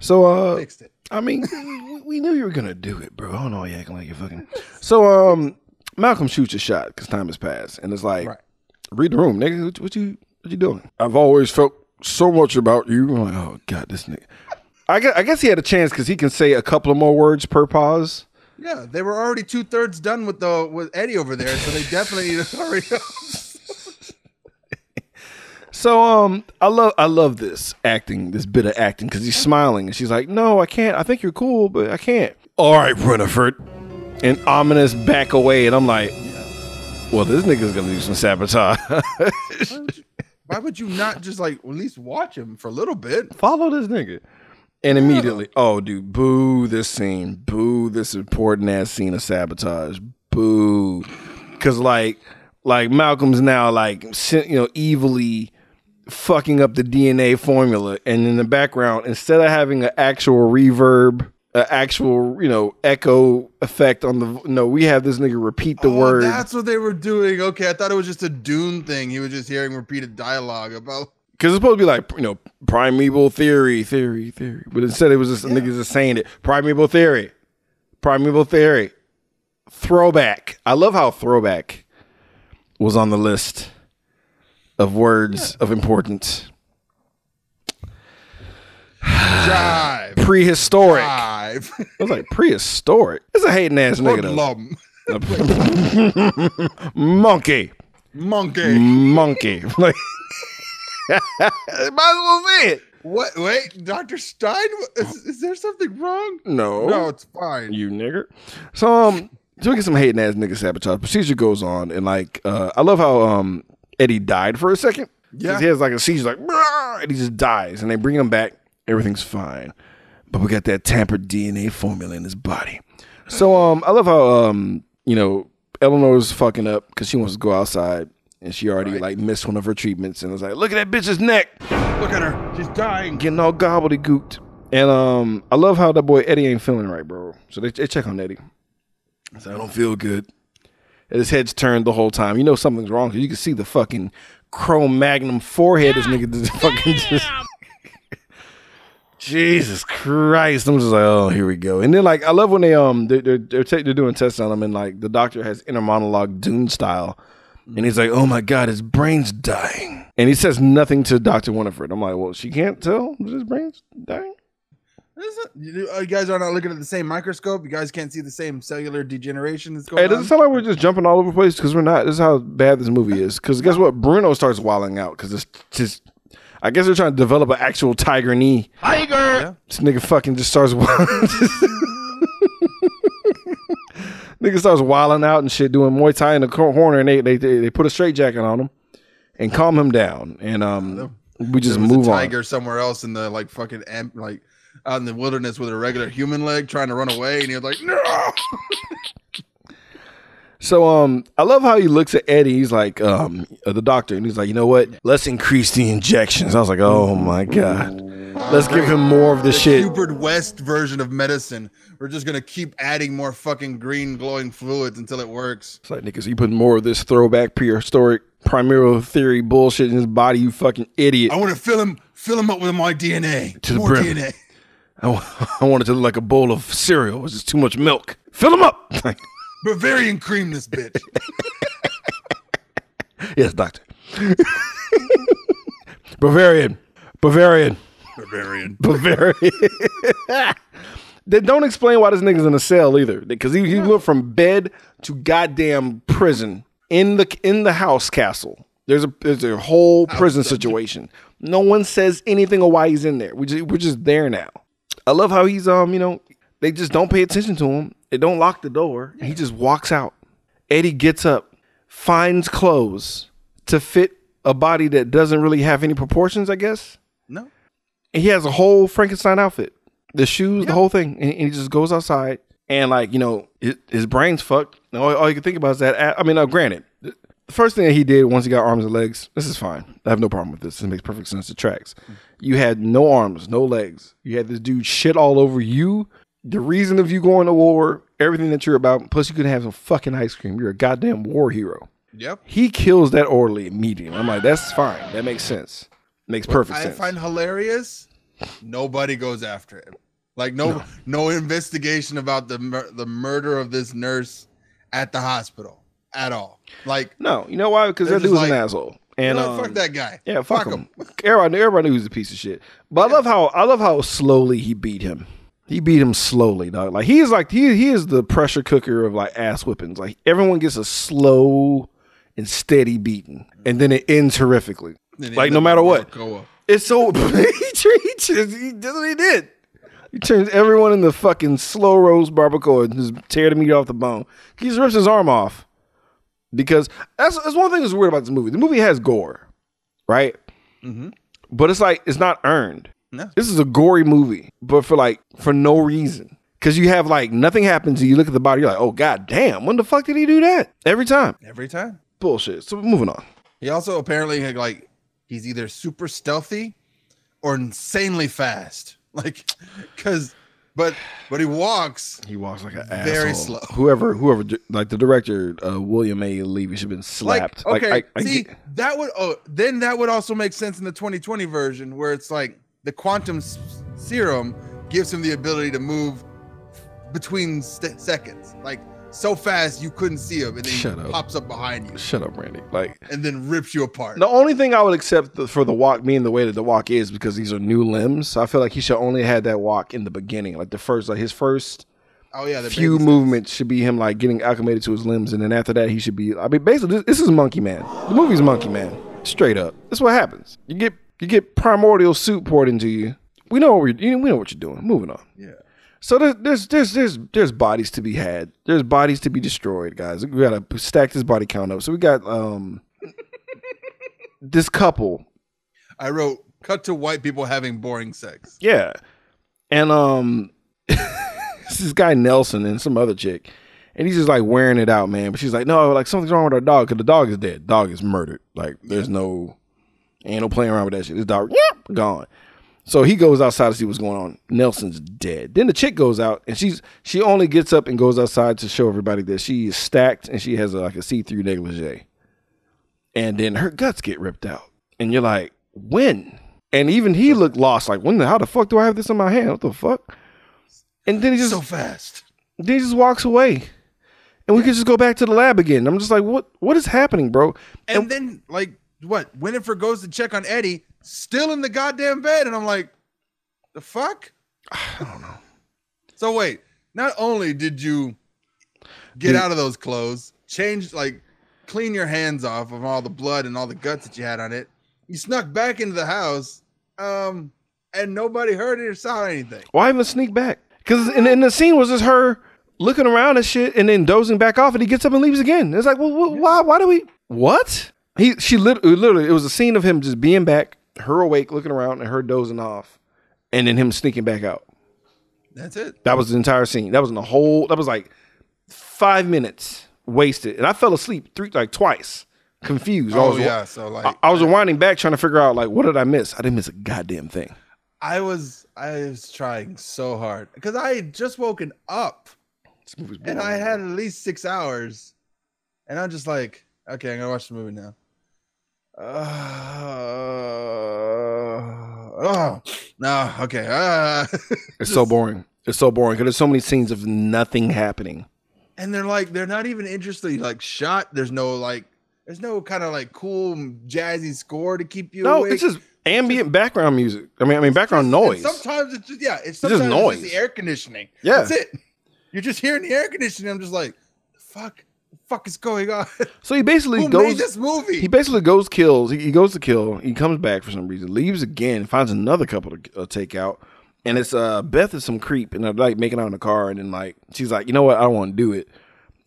So uh fixed it. I mean, we, we knew you were gonna do it, bro. I don't know why you're acting like you're fucking. So um Malcolm shoots a shot because time has passed, and it's like right. read the room, nigga. What, what you what you doing? I've always felt so much about you. I'm like, oh god, this nigga. I guess, I guess he had a chance because he can say a couple of more words per pause. Yeah, they were already two thirds done with the with Eddie over there, so they definitely need to hurry up. So um, I love I love this acting, this bit of acting, because he's smiling and she's like, "No, I can't. I think you're cool, but I can't." All right, Winifred, and ominous back away, and I'm like, "Well, this nigga's gonna do some sabotage." why, would you, why would you not just like at least watch him for a little bit? Follow this nigga. And immediately, oh, dude, boo this scene. Boo this important-ass scene of sabotage. Boo. Because, like, like Malcolm's now, like, you know, evilly fucking up the D N A formula. And in the background, instead of having an actual reverb, uh, actual, you know, echo effect on the. No, we have this nigga repeat the oh, word. That's what they were doing. Okay, I thought it was just a Dune thing. He was just hearing repeated dialogue about. Because it's supposed to be like, you know, primeval theory, theory, theory. But instead it was just yeah. niggas just saying it. Primeval theory. Primeval theory. Throwback. I love how throwback was on the list of words yeah. of importance. Jive. Prehistoric. Jive. I was like, prehistoric? It's a hating ass nigga though. Monkey. Monkey. Monkey. Like... Might as well say it. What? Wait, Doctor Stein? Is, is there something wrong? No. No, it's fine. You nigger. So, um, so we get some hating ass nigga sabotage. Procedure goes on, and like, uh, I love how um Eddie died for a second. Yeah. He has like a seizure, like, brah, and he just dies, and they bring him back. Everything's fine, but we got that tampered D N A formula in his body. So, um, I love how um, you know, Eleanor's fucking up because she wants to go outside. And she already right. like missed one of her treatments and was like, look at that bitch's neck. Look at her. She's dying. Getting all gobbledygooked. And um, I love how that boy Eddie ain't feeling right, bro. So they, they check on Eddie. He's like, I don't feel good. And his head's turned the whole time. You know something's wrong because you can see the fucking Cro-Magnum forehead. Yeah. This nigga just fucking just. Jesus Christ. I'm just like, oh, here we go. And then like, I love when they, um, they're, they're, they're, t- they're doing tests on him and like the doctor has inner monologue Dune style. And he's like, oh my God, his brain's dying. And he says nothing to Doctor Winifred. I'm like, well, she can't tell that his brain's dying? You guys are not looking at the same microscope? You guys can't see the same cellular degeneration that's going on? Hey, does it sound like we're just jumping all over the place? Because we're not. This is how bad this movie is. Because guess what? Bruno starts wilding out. Because it's just, I guess they're trying to develop an actual tiger knee. Tiger! Yeah. This nigga fucking just starts wilding. Nigga starts wilding out and shit, doing Muay Thai in the corner, and they they they put a straitjacket on him and calm him down, and um we just move on. There was a tiger somewhere else in the like fucking amp, like out in the wilderness with a regular human leg trying to run away, and he was like, no. So um, I love how he looks at Eddie. He's like um the doctor, and he's like, you know what? Let's increase the injections. I was like, oh my God. Let's give him more of this the shit. Hubert West version of medicine. We're just gonna keep adding more fucking green glowing fluids until it works. It's like, niggas, you put more of this throwback prehistoric primeval theory bullshit in his body, you fucking idiot. I want to fill him, fill him up with my D N A. To more the brim. D N A. I, I want it to look like a bowl of cereal. It's just too much milk. Fill him up. Bavarian cream, this bitch. Yes, doctor. Bavarian, Bavarian. Bavarian. Bavarian. They don't explain why this nigga's in a cell either. Because he, he went from bed to goddamn prison in the in the house castle. There's a there's a whole prison situation. No one says anything of why he's in there. We just, we're just there now. I love how he's um, you know, they just don't pay attention to him. They don't lock the door. And he just walks out. Eddie gets up, finds clothes to fit a body that doesn't really have any proportions, I guess. No. He has a whole Frankenstein outfit, the shoes, yeah. the whole thing. And, and he just goes outside and like, you know, his, his brain's fucked. And all, all you can think about is that. I mean, uh, granted, the first thing that he did once he got arms and legs, this is fine. I have no problem with this. It makes perfect sense. It tracks. You had no arms, no legs. You had this dude shit all over you. The reason of you going to war, everything that you're about. Plus you could have some fucking ice cream. You're a goddamn war hero. Yep. He kills that orderly immediately. I'm like, that's fine. That makes sense. Makes perfect what I sense. I find hilarious. Nobody goes after him. Like no, no, no investigation about the mur- the murder of this nurse at the hospital at all. Like no, you know why? Because that dude was like, an asshole. And no, um, fuck that guy. Yeah, fuck, fuck him. him. Everybody, knew, everybody knew he was a piece of shit. But yeah. I love how I love how slowly he beat him. He beat him slowly, dog. Like he is like he he is the pressure cooker of like ass whippings. Like everyone gets a slow and steady beating, and then it ends horrifically. Like no matter what, it's so he treats. He did what he did. He turns everyone into fucking slow roast barbacoa and just tear the meat off the bone. He just rips his arm off because that's, that's one thing that's weird about this movie. The movie has gore, right? Mm-hmm. But it's like it's not earned. No. This is a gory movie, but for like for no reason because you have like nothing happens. And you look at the body, you're like, oh god damn, when the fuck did he do that? Every time, every time, bullshit. So moving on. He also apparently had like. He's either super stealthy or insanely fast. Like, because But but he walks. He walks like an very asshole. Very slow. Whoever, whoever, like the director, uh, William A. Levy, should have been slapped. Like, okay, like, I, I see get... that would. Oh, then that would also make sense in the twenty twenty version, where it's like the quantum serum gives him the ability to move between st seconds, like so fast you couldn't see him, and then Shut he up. pops up behind you. Shut up, Randy. Like, and then rips you apart. The only thing I would accept the, for the walk being the way that the walk is, because these are new limbs. So I feel like he should only have had that walk in the beginning, like the first, like his first. Oh yeah, the few movements should be him like getting acclimated to his limbs, and then after that he should be. I mean, basically, this, this is Monkey Man. The movie's Monkey Man, straight up. That's what happens. You get you get primordial soup poured into you. We know what you're, we know what you're doing. Moving on. Yeah. So there's, there's there's there's there's bodies to be had. There's bodies to be destroyed, guys. We gotta stack this body count up. So we got um this couple. I wrote cut to white people having boring sex. Yeah, and um, this is guy Nelson and some other chick, and he's just like wearing it out, man. But she's like, no, like something's wrong with our dog because the dog is dead. Dog is murdered. Like there's no, ain't no playing around with that shit. This dog, yeah, gone. So he goes outside to see what's going on. Nelson's dead. Then the chick goes out, and she's she only gets up and goes outside to show everybody that she is stacked, and she has a, like a see-through negligee. And then her guts get ripped out. And you're like, when? And even he looked lost. Like, when the, how the fuck do I have this in my hand? What the fuck? And then he just so fast. Then he just walks away. And we yeah. can just go back to the lab again. I'm just like, what? What is happening, bro? And, and then, like, what? Winifred goes to check on Eddie. Still in the goddamn bed, and I'm like, the fuck? I don't know. So wait, not only did you get Dude. out of those clothes, change, like, clean your hands off of all the blood and all the guts that you had on it, you snuck back into the house, um, and nobody heard it or saw anything. Why even sneak back? Because in, in the scene was just her looking around and shit, and then dozing back off, and he gets up and leaves again. It's like, well, why? Why do we? What? He? She literally, literally, it was a scene of him just being back. Her awake, looking around, and her dozing off, and then him sneaking back out. That's it. That was the entire scene. That was in the whole. That was like five minutes wasted, and I fell asleep three like twice, confused. Oh I was, yeah, so like I, I was rewinding back trying to figure out like what did I miss? I didn't miss a goddamn thing. I was I was trying so hard because I had just woken up, this movie's boring, and I had at least six hours, and I'm just like, okay, I'm gonna watch the movie now. Uh, oh no! Okay, uh, it's so boring. It's so boring because there's so many scenes of nothing happening, and they're like they're not even interesting. Like shot, there's no like, there's no kind of like cool jazzy score to keep you. No, awake. It's just ambient it's just, background music. I mean, I mean background just, noise. Sometimes it's just, yeah, it's, sometimes it's just noise. It's just the air conditioning. Yeah, that's it. You're just hearing the air conditioning. I'm just like, fuck. Fuck is going on? So he basically Who goes. Made this movie? He basically goes kills. He, he goes to kill. He comes back for some reason. Leaves again. Finds another couple to uh, take out. And it's uh Beth is some creep, and they're like making out in the car. And then like she's like, you know what? I don't want to do it.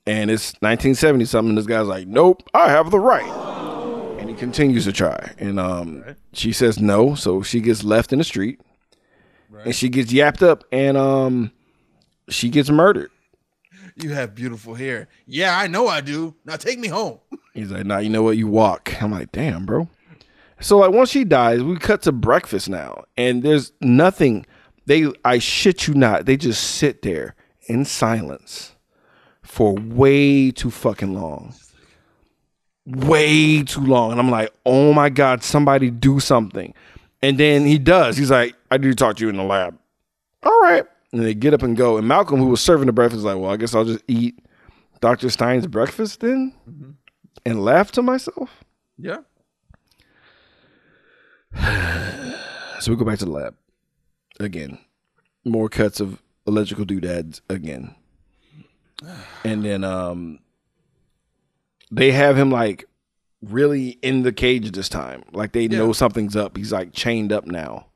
And it's nineteen seventy something. And this guy's like, nope, I have the right. And he continues to try. And um, right. she says no. So she gets left in the street, right. and she gets yapped up, and um, she gets murdered. You have beautiful hair. Yeah, I know I do. Now take me home. He's like, nah, you know what? You walk. I'm like, damn, bro. So like once she dies, we cut to breakfast now. And there's nothing. They, I shit you not. They just sit there in silence for way too fucking long. Way too long. And I'm like, oh my God, somebody do something. And then he does. He's like, I need to talk to you in the lab. All right. And they get up and go. And Malcolm, who was serving the breakfast, is like, well, I guess I'll just eat Doctor Stein's breakfast then mm-hmm. and laugh to myself. Yeah. So we go back to the lab again. More cuts of electrical doodads again. And then um, they have him like really in the cage this time. Like they yeah. know something's up. He's like chained up now.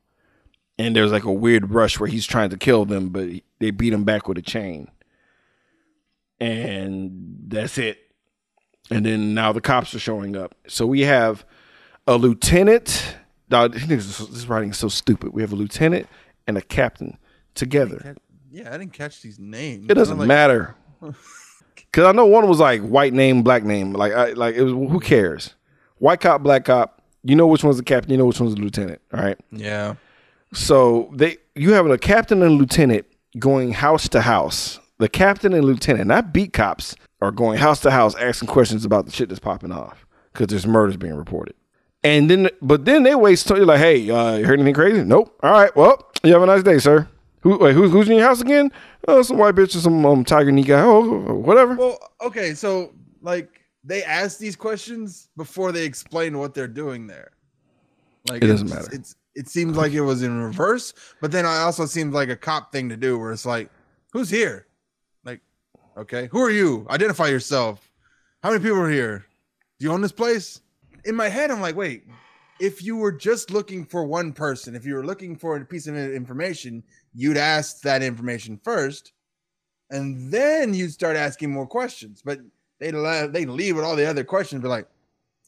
And there's like a weird rush where he's trying to kill them, but they beat him back with a chain. And that's it. And then now the cops are showing up. So we have a lieutenant. This writing is so stupid. We have a lieutenant and a captain together. I catch, yeah, I didn't catch these names. It doesn't like, matter. Because I know one was like white name, black name. Like, I, like it was, who cares? White cop, black cop. You know which one's the captain. You know which one's the lieutenant. All right? Yeah. So they, you have a captain and a lieutenant going house to house. The captain and lieutenant, not beat cops, are going house to house asking questions about the shit that's popping off because there's murders being reported. And then, but then they wait till you're like, hey, uh, you heard anything crazy? Nope. All right. Well, you have a nice day, sir. Who, wait, who's, who's in your house again? Oh, some white bitch or some um, tiger knee guy. Oh, whatever. Well, okay. So, like, they ask these questions before they explain what they're doing there. Like, it doesn't it's, matter. It's, it seems like it was in reverse, but then I also seemed like a cop thing to do where it's like, who's here? Like, okay, who are you? Identify yourself. How many people are here? Do you own this place? In my head, I'm like, wait, if you were just looking for one person, if you were looking for a piece of information, you'd ask that information first, and then you'd start asking more questions. But they they leave with all the other questions, but like,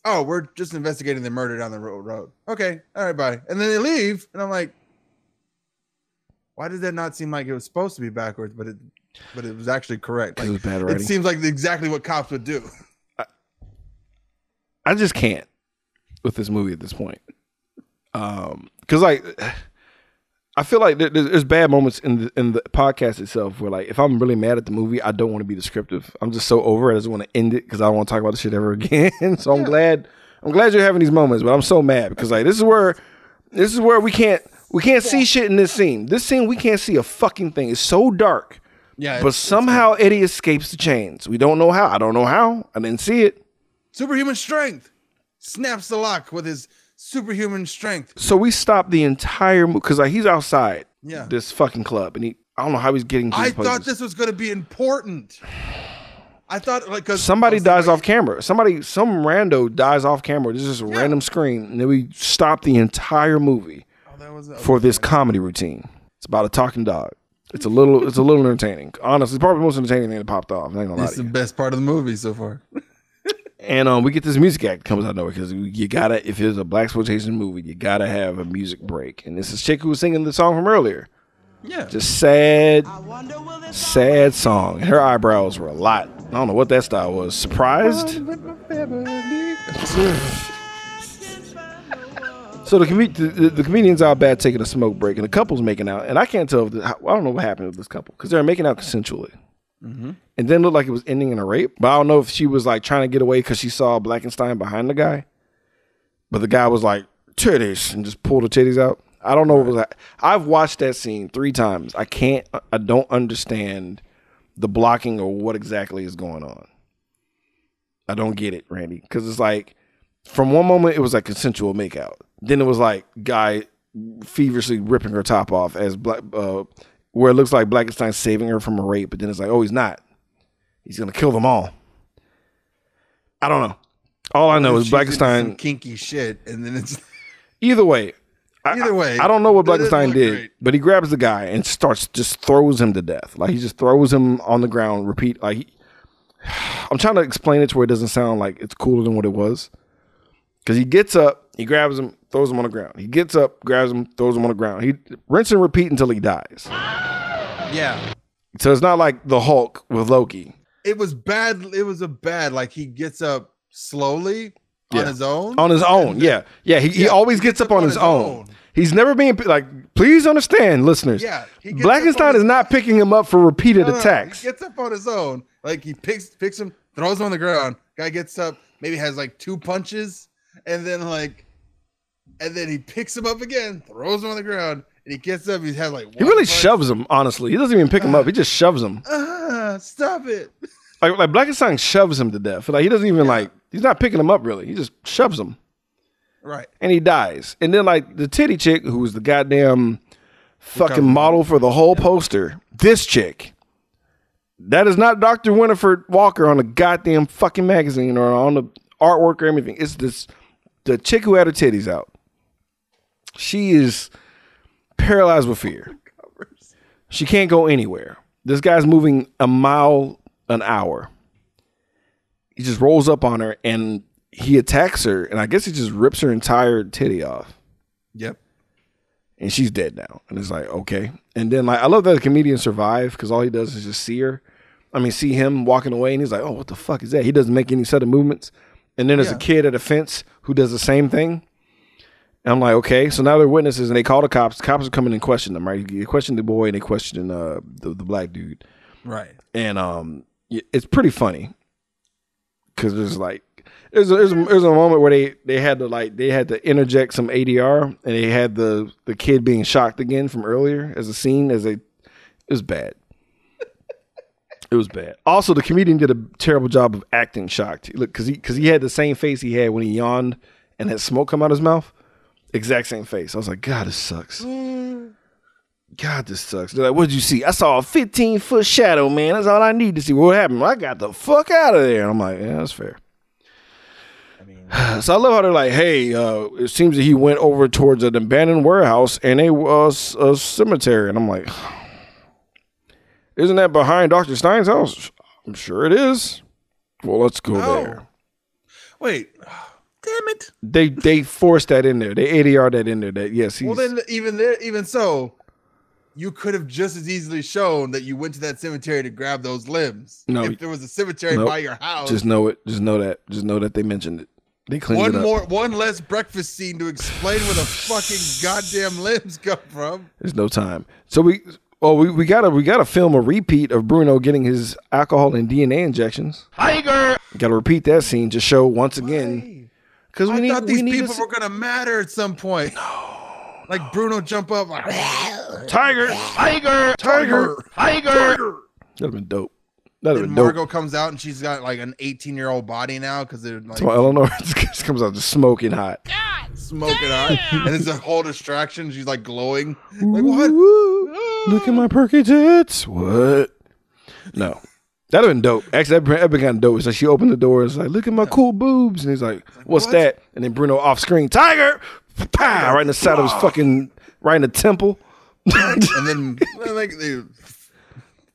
oh, we're just investigating the murder down the road. Okay, all right, bye. And then they leave, and I'm like, why did that not seem like it was supposed to be backwards? But it, but it was actually correct. Like, it was bad writing. It seems like exactly what cops would do. I just can't with this movie at this point. Um, cause like, I feel like there, there's bad moments in the, in the podcast itself where like, if I'm really mad at the movie, I don't want to be descriptive. I'm just so over it. I just want to end it cause I don't want to talk about this shit ever again. So yeah. I'm glad, I'm glad you're having these moments, but I'm so mad because like, this is where, this is where we can't, we can't yeah. see shit in this scene. This scene, we can't see a fucking thing. It's so dark, yeah. but somehow Eddie escapes the chains. We don't know how, I don't know how, I didn't see it. Superhuman strength, snaps the lock with his superhuman strength. So we stopped the entire movie because like he's outside yeah. this fucking club, and he I don't know how he's getting. I places. thought this was going to be important. I thought like because somebody dies like, off camera. Somebody, some rando dies off camera. This is a yeah. random screen, and then we stopped the entire movie oh, that was, that for was this funny. comedy routine. It's about a talking dog. It's a little, it's a little entertaining. Honestly, probably the most entertaining thing that popped off. I ain't gonna it's the you. best part of the movie so far. And um, we get this music act that comes out of nowhere because you gotta, if it's a blaxploitation movie, you gotta have a music break. And this is chick who was singing the song from earlier. Yeah. Just sad, sad song. Her eyebrows were a lot. I don't know what that style was. Surprised? So the, com the, the comedians are bad taking a smoke break and the couple's making out. And I can't tell, if the, I don't know what happened with this couple because they're making out consensually. Mm-hmm. And then looked like it was ending in a rape, but I don't know if she was like trying to get away because she saw Blackenstein behind the guy, but the guy was like titties and just pulled the titties out. I don't know what was that. I've watched that scene three times. I can't. I don't understand the blocking or what exactly is going on. I don't get it, Randy, because it's like from one moment it was like consensual makeout, then it was like guy feverishly ripping her top off as black. Uh, Where it looks like Blackenstein's saving her from a rape, but then it's like, oh, he's not. He's gonna kill them all. I don't know. All I know is Blackenstein kinky shit, and then it's either way. Either I, way, I don't know what Blackenstein did, great. but he grabs the guy and starts just throws him to death. Like he just throws him on the ground. Repeat. Like he, I'm trying to explain it to where it doesn't sound like it's cooler than what it was, because he gets up, he grabs him, throws him on the ground. He gets up, grabs him, throws him on the ground. He rinse and repeat until he dies. Yeah. So it's not like the Hulk with Loki. It was bad. It was a bad, like he gets up slowly yeah. on his own. On his own. Yeah. Yeah. He, yeah. he always gets, gets up, up on, on his, his own. own. He's never being like, please understand, listeners. Yeah. Blackenstein is not picking him up for repeated no, no, attacks. He gets up on his own. Like he picks, picks him, throws him on the ground. Guy gets up, maybe has like two punches and then like, and then he picks him up again, throws him on the ground. And he gets up, he has like one He really punch. shoves him, honestly. He doesn't even pick him uh, up. He just shoves him. Uh, stop it. Like, like Blackenstein shoves him to death. Like he doesn't even yeah. like, he's not picking him up really. He just shoves him. Right. And he dies. And then like the titty chick, who was the goddamn fucking model for the whole yeah. poster, this chick, that is not Doctor Winifred Walker on a goddamn fucking magazine or on the artwork or anything. It's this, the chick who had her titties out. She is paralyzed with fear. She can't go anywhere. This guy's moving a mile an hour. He just rolls up on her and he attacks her. And I guess he just rips her entire titty off. Yep. And she's dead now. And it's like, okay. And then like, I love that the comedian survived because all he does is just see her. I mean, see him walking away and he's like, oh, what the fuck is that? He doesn't make any sudden movements. And then there's yeah. a kid at a fence who does the same thing. And I'm like, okay, so now they're witnesses, and they call the cops. The cops are coming and questioning them, right? They question the boy, and they question uh, the, the black dude. Right. And um, it's pretty funny because there's like, there's a, there's, a, there's a moment where they, they had to like, they had to interject some A D R, and they had the, the kid being shocked again from earlier as a scene. As a, it was bad. It was bad. Also, the comedian did a terrible job of acting shocked. Look, because he, because he had the same face he had when he yawned and had smoke come out of his mouth. Exact same face. I was like, God, this sucks. Mm. God, this sucks. They're like, what did you see? I saw a fifteen-foot shadow, man. That's all I need to see. What happened? I got the fuck out of there. And I'm like, yeah, that's fair. I mean, so I love how they're like, hey, uh, it seems that he went over towards an abandoned warehouse and a, uh, a cemetery. And I'm like... Isn't that behind Doctor Stein's house? I'm sure it is. Well, let's go no. there. Wait, damn it! They they forced that in there. They A D R that in there. That yes. He's... Well, then even there, even so, you could have just as easily shown that you went to that cemetery to grab those limbs. No, if there was a cemetery nope. by your house, just know it. Just know that. Just know that they mentioned it. They cleaned one it up. more, one less breakfast scene to explain where the fucking goddamn limbs come from. There's no time. So we. Oh, we, we gotta we gotta film a repeat of Bruno getting his alcohol and D N A injections. Tiger. Gotta repeat that scene to show once again. Because we I need, thought these we people need were gonna matter at some point. No, like no. Bruno jump up like Tiger, Tiger, Tiger, Tiger. Tiger. That'd have been dope. That'd have been Margo dope. Margo comes out and she's got like an eighteen-year-old body now because they're like so Eleanor just comes out just smoking hot. God, smoking damn. hot, and it's a whole distraction. She's like glowing. Like what? Look at my perky tits. What? No. That would have been dope. Actually, that would have been kind of dope. It's like she opened the door and it's like, look at my cool boobs. And he's like, what's what? that? And then Bruno off screen, Tiger! Pow! Right in the side of his fucking, right in the temple. And then like the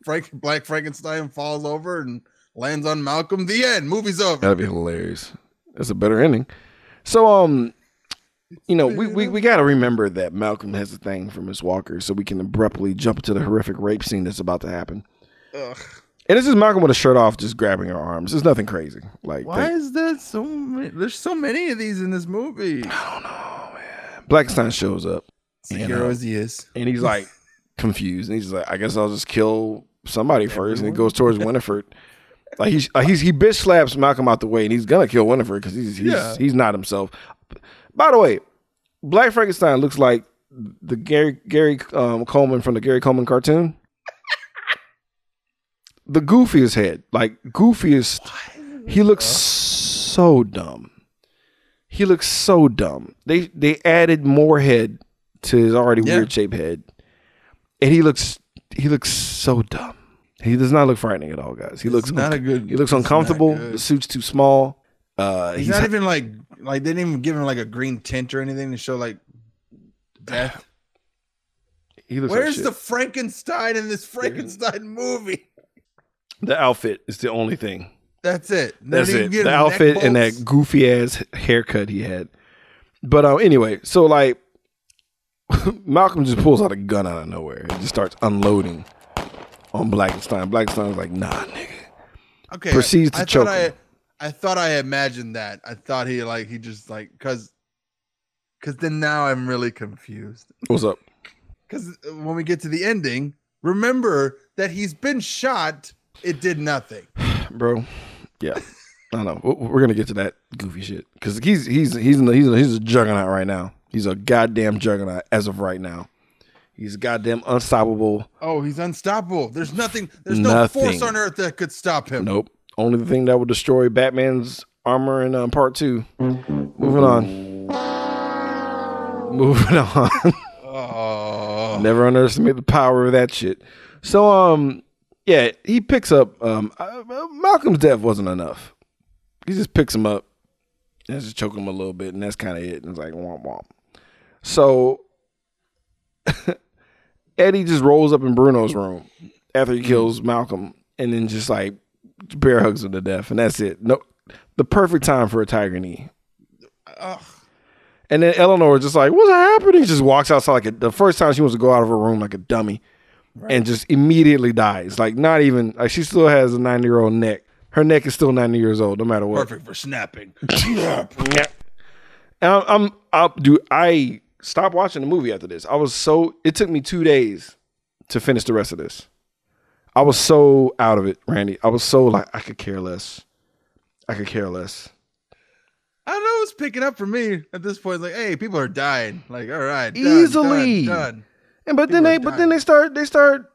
Frank, Black Frankenstein falls over and lands on Malcolm. The end. Movie's over. That'd be hilarious. That's a better ending. So, um... You know, we, we, we got to remember that Malcolm has a thing for Miss Walker, so we can abruptly jump to the horrific rape scene that's about to happen. Ugh. And this is Malcolm with a shirt off, just grabbing her arms. It's nothing crazy. Like, why they, is that so many? There's so many of these in this movie. I don't know, man. Blackenstein shows up. It's and, hero uh, as he is. And he's like confused. And he's like, I guess I'll just kill somebody Everyone? first. And he goes towards Winifred. Like, he's, like he's, he bitch slaps Malcolm out the way, and he's going to kill Winifred because he's, he's, yeah. he's not himself. By the way, Black Frankenstein looks like the Gary Gary um, Coleman from the Gary Coleman cartoon. The goofiest head, like goofiest. What? He looks so dumb. He looks so dumb. They they added more head to his already yeah. weird shaped head, and he looks he looks so dumb. He does not look frightening at all, guys. He it's looks not un- a good. He looks uncomfortable. The suit's too small. Uh, he's, he's not even like. Like, they didn't even give him, like, a green tint or anything to show, like, death. He looks Where's like the Frankenstein in this Frankenstein movie? The outfit is the only thing. That's it. They That's it. The outfit and that goofy-ass haircut he had. But uh, anyway, so, like, Malcolm just pulls out a gun out of nowhere and just starts unloading on Blackenstein. Blackenstein's like, nah, nigga. Okay. Proceeds to I, I choke him. I, I thought I imagined that. I thought he like he just like because because then now I'm really confused. What's up? Because when we get to the ending, remember that he's been shot. It did nothing, bro. Yeah, I know. We're gonna get to that goofy shit because he's he's he's in the, he's a, he's a juggernaut right now. He's a goddamn juggernaut as of right now. He's goddamn unstoppable. Oh, he's unstoppable. There's nothing. There's no nothing. force on earth that could stop him. Nope. Only the thing that would destroy Batman's armor in um, part two. Moving on. Moving on. Oh. Never underestimate the power of that shit. So, um, yeah, he picks up. Um, uh, Malcolm's death wasn't enough. He just picks him up and just choke him a little bit, and that's kind of it. And it's like womp womp. So Eddie just rolls up in Bruno's room after he kills Malcolm, and then just like. Bear hugs him to death, and that's it. No, the perfect time for a tiger knee. Ugh. And then Eleanor is just like, what's happening? She just walks outside like a, the first time she wants to go out of her room like a dummy, right. And just immediately dies. Like not even like she still has a ninety year old neck. Her neck is still ninety years old, no matter what. Perfect for snapping. And I'm, I'm, I'm dude, I stopped watching the movie after this. I was so, it took me two days to finish the rest of this. I was so out of it, Randy. I was so like, I could care less. I could care less. I don't know. It's picking up for me at this point. Like, hey, people are dying. Like, all right, done, easily done, done. And but people then they, but dying. then they start, they start.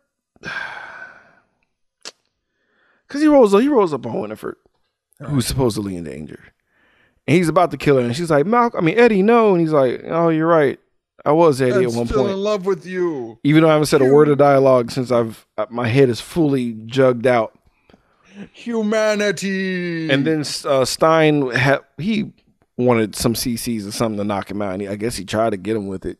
Because he rolls up, he rolls up on Winifred, right, who's supposedly in danger, and he's about to kill her, and she's like, "Malcolm, I mean Eddie, no," and he's like, "Oh, you're right. I was Eddie I'm at one still point. Still in love with you, even though I haven't said you. a word of dialogue since I've my head is fully jugged out." Humanity. And then uh, Stein ha- he wanted some C Cs or something to knock him out, and he, I guess he tried to get him with it.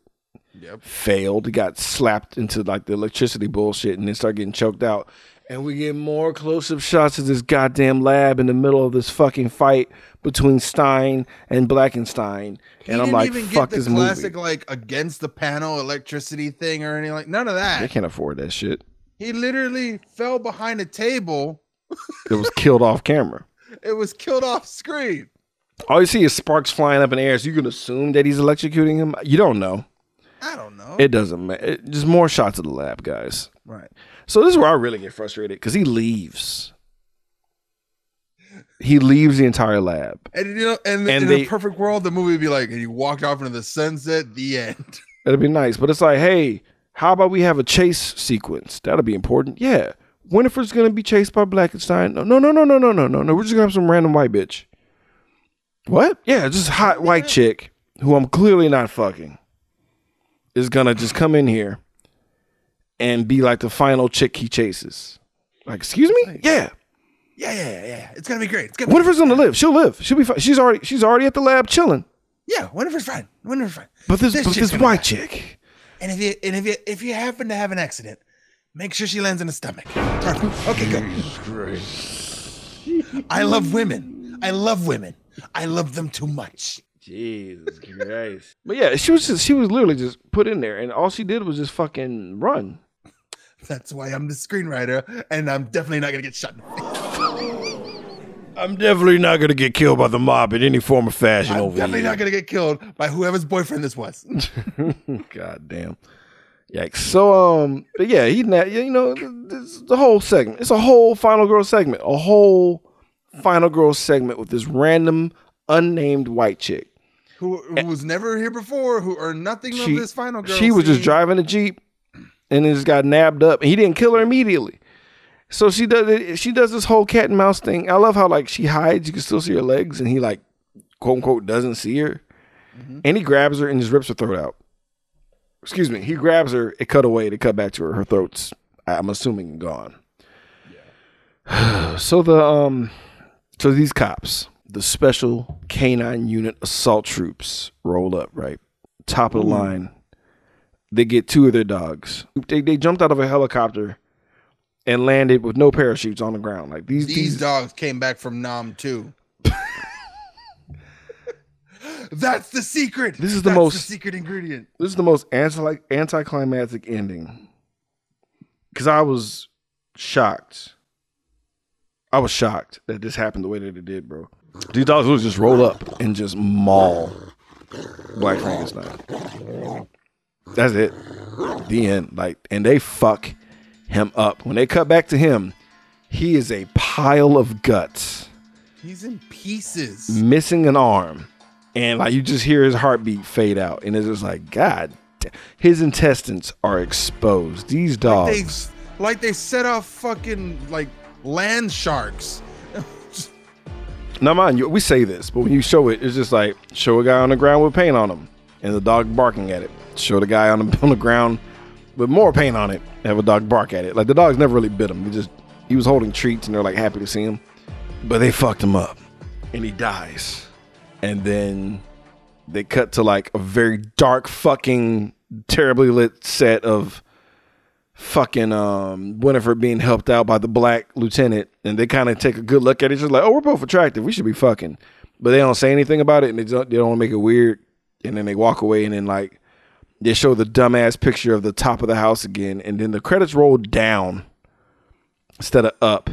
Yep. Failed. He got slapped into like the electricity bullshit, and then started getting choked out. And we get more close-up shots of this goddamn lab in the middle of this fucking fight between Stein and Blackenstein. He and I'm like, even fuck get the this classic movie. Like against the panel electricity thing or anything like none of that. They can't afford that shit. He literally fell behind a table. It was killed off camera. It was killed off screen. All you see is sparks flying up in the air, so you can assume that he's electrocuting him. You don't know. I don't know. It doesn't matter. Just more shots of the lab, guys. Right. So this is where I really get frustrated, because he leaves. He leaves the entire lab. And, you know, and, and in they, a perfect world, the movie would be like, and he walked off into the sunset, the end. It'd be nice. But it's like, hey, how about we have a chase sequence? That'll be important. Yeah. Winifred's going to be chased by Blackenstein. No, no, no, no, no, no, no, no. We're just going to have some random white bitch. What? Yeah, just hot white yeah. chick who I'm clearly not fucking is going to just come in here and be like the final chick he chases. Like, excuse me? Yeah. Yeah, yeah, yeah. It's going to be great. It's gonna Winifred's going to live. She'll live. She'll be fine. She's already, she's already at the lab chilling. Yeah, Winifred's fine. Winifred's fine. But this, this, but this white die. chick. And if you, and if you, if you happen to have an accident, make sure she lands in the stomach. Okay, good. Christ. I love women. I love women. I love them too much. Jesus Christ. But yeah, she was just, she was literally just put in there, and all she did was just fucking run. That's why I'm the screenwriter, and I'm definitely not gonna get shot in the face. I'm definitely not gonna get killed by the mob in any form or fashion. I'm over here. I'm definitely not gonna get killed by whoever's boyfriend this was. God damn. Yikes. So, um, but yeah, he, you know, this, the whole segment. It's a whole final girl segment. A whole final girl segment with this random, unnamed white chick. Who, who and, was never here before, who earned nothing she, of this final girl. She scene. was just driving a Jeep and then just got nabbed up. And he didn't kill her immediately. So she does it, she does this whole cat and mouse thing. I love how, like, she hides. You can still see her legs. And he, like, quote, unquote, doesn't see her. Mm-hmm. And he grabs her and just rips her throat out. Excuse me. He grabs her. It cut away. They cut back to her. Her throat's, I'm assuming, gone. Yeah. So the um, so these cops, the special canine unit assault troops, roll up. Right, top of the Ooh. line. They get two of their dogs. They they jumped out of a helicopter and landed with no parachutes on the ground. Like these these, these... dogs came back from Nam too. That's the secret. This is the That's most the secret ingredient. This is the most anti anticlimactic ending. Because I was shocked. I was shocked that this happened the way that it did, bro. These dogs would just roll up and just maul Black Frankenstein. That's it. The end. Like, and they fuck him up. When they cut back to him, he is a pile of guts. He's in pieces. Missing an arm. And like you just hear his heartbeat fade out, and it's just like, God, his intestines are exposed. These dogs, like they, like they set off fucking like land sharks. Now, mind you, we say this, but when you show it, it's just like show a guy on the ground with paint on him, and the dog barking at it. Show the guy on the on the ground with more paint on it, and have a dog bark at it. Like the dogs never really bit him. He just he was holding treats, and they're like happy to see him, but they fucked him up, and he dies. And then they cut to like a very dark fucking terribly lit set of fucking um, Winifred being helped out by the black lieutenant. And they kind of take a good look at it. Just like, oh, we're both attractive. We should be fucking. But they don't say anything about it. And they don't, they don't want to make it weird. And then they walk away. And then like they show the dumbass picture of the top of the house again. And then the credits roll down instead of up.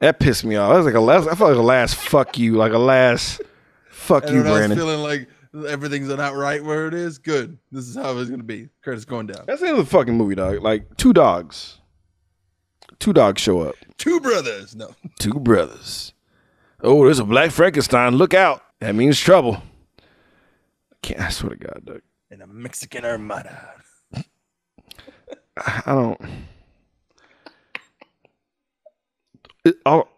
That pissed me off. That was like a last. I felt like a last fuck you, like a last Fuck you, Brandon. I was feeling like everything's not right where it is. Good. This is how it's gonna be. Curtis going down. That's the end of the fucking movie, dog. Like two dogs. Two dogs show up. Two brothers. No. Two brothers. Oh, there's a black Frankenstein. Look out. That means trouble. I can't. I swear to God, Doug. And a Mexican armada. I don't. It, I'll,